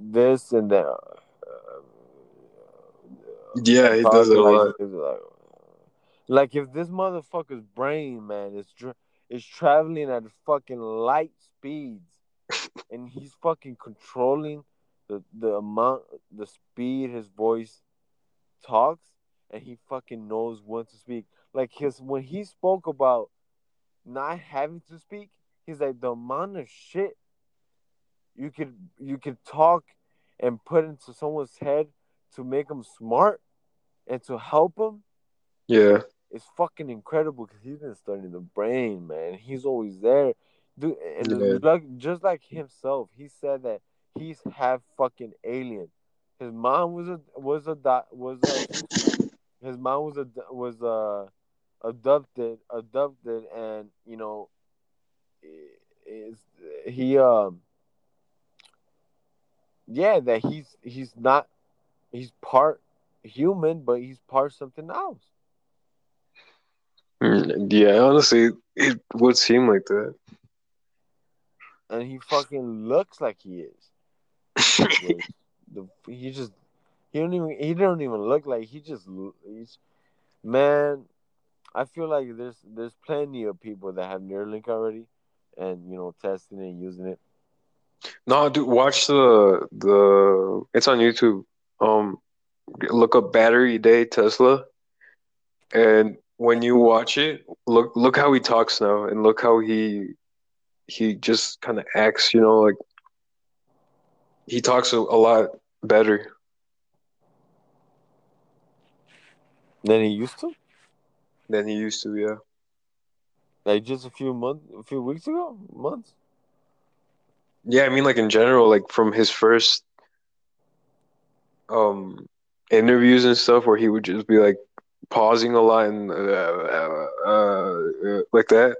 this and that. Yeah, he does it a lot. Like if this motherfucker's brain, man, is traveling at fucking light speeds, and he's fucking controlling the amount, the speed his voice talks, and he fucking knows when to speak. Like when he spoke about not having to speak, he's like the amount of shit you could talk and put into someone's head to make them smart and to help them. Yeah, it's fucking incredible because he's been studying the brain, man. He's always there, dude. And just like himself, he said that he's half fucking alien. His mom was adopted, and you know, he's not, he's part human, but he's part something else. Yeah, honestly, it would seem like that. And he fucking looks like he is. He don't even look like he's. Man, I feel like there's plenty of people that have Neuralink already, and you know, testing it and using it. No, dude, watch the it's on YouTube. Look up Battery Day Tesla, and when you watch it, look how he talks now, and look how he just kind of acts. You know, like he talks a lot better than he used to. Yeah. Like just a few weeks ago, months. Yeah, I mean, like in general, like from his first interviews and stuff, where he would just be like pausing a lot and like that.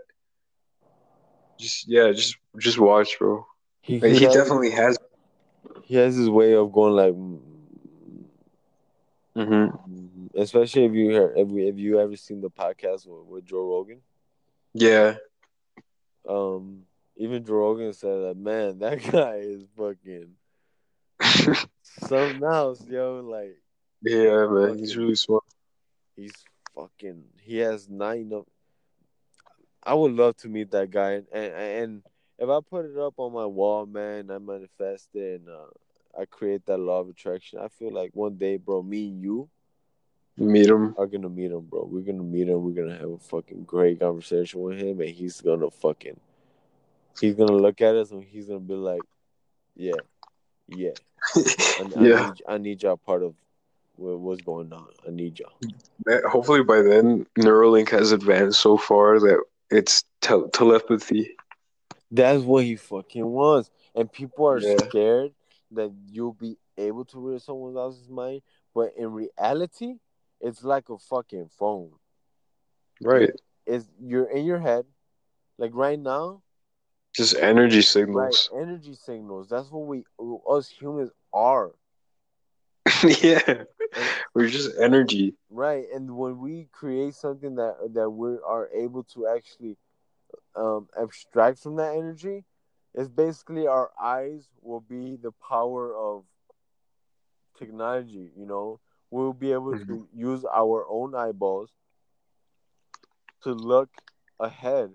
Just watch, bro. He definitely has. He has his way of going like. Mm-hmm. Especially if you ever seen the podcast with Joe Rogan. Yeah. Even Joe Rogan said that, man, that guy is fucking something else, yo. Like, yeah, man, fucking, he's really smart. He has not enough. I would love to meet that guy, and if I put it up on my wall, man, I manifest it, and I create that law of attraction. I feel like one day, bro, me and you are going to meet him, bro. We're going to meet him. We're going to have a fucking great conversation with him, and he's going to look at us, and he's going to be like, yeah. Yeah. I need y'all part of what's going on. I need y'all. Hopefully by then, Neuralink has advanced so far that it's telepathy. That's what he fucking wants. And people are scared that you'll be able to read someone else's mind, but in reality, it's like a fucking phone. Right. It's you're in your head, like right now. Just energy signals. Right, energy signals. That's what us humans are. Yeah. We're just energy. Right, and when we create something that we are able to actually abstract from that energy, it's basically our eyes will be the power of technology, you know. We'll be able to use our own eyeballs to look ahead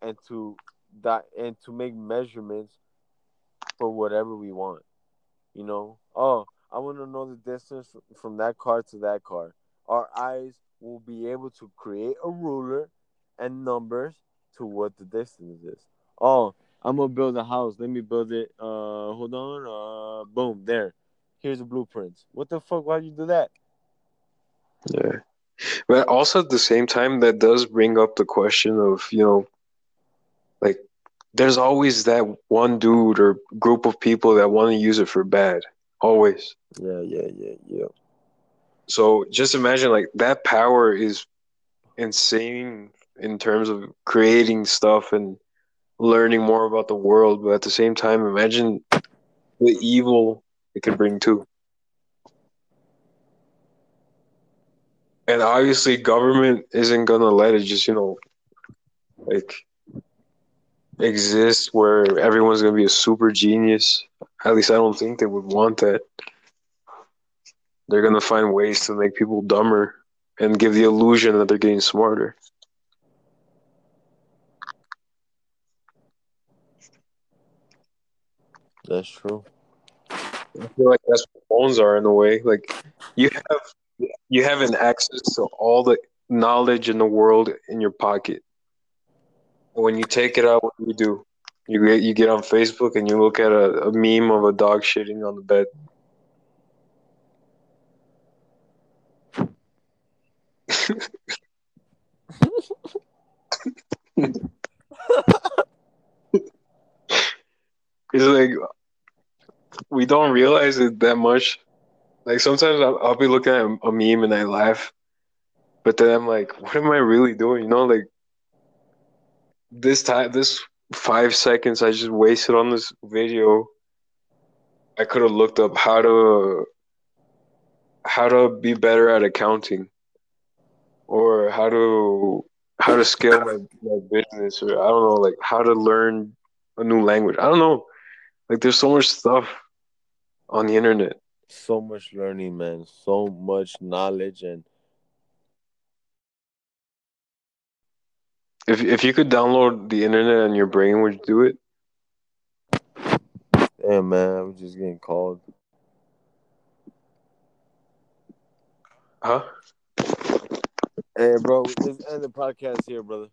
and to make measurements for whatever we want, you know. Oh, I want to know the distance from that car to that car. Our eyes will be able to create a ruler and numbers to what the distance is. Oh, I'm going to build a house. Let me build it. Hold on. Boom. There. Here's the blueprints. What the fuck? Why'd you do that? Yeah. But also at the same time, that does bring up the question of, you know, like, there's always that one dude or group of people that want to use it for bad. Always. Yeah. So just imagine, like, that power is insane in terms of creating stuff and learning more about the world. But at the same time, imagine the evil it can bring too. And obviously, government isn't going to let it just, you know, like, exist where everyone's going to be a super genius. At least I don't think they would want that. They're going to find ways to make people dumber and give the illusion that they're getting smarter. That's true. I feel like that's what phones are in a way. Like, you have an access to all the knowledge in the world in your pocket. When you take it out, what do? You get on Facebook and you look at a meme of a dog shitting on the bed. It's like, we don't realize it that much. Like, sometimes I'll be looking at a meme and I laugh, but then I'm like, what am I really doing? You know, like, this 5 seconds I just wasted on this video, I could have looked up how to be better at accounting, or how to scale my business, or I don't know, like, how to learn a new language. I don't know. Like, there's so much stuff on the internet. So much learning, man. So much knowledge. And if you could download the internet and your brain, would you do it? Damn, man, I'm just getting called. Huh? Hey, bro, let's end the podcast here, brother.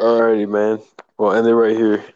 Alrighty, man. We'll end it right here.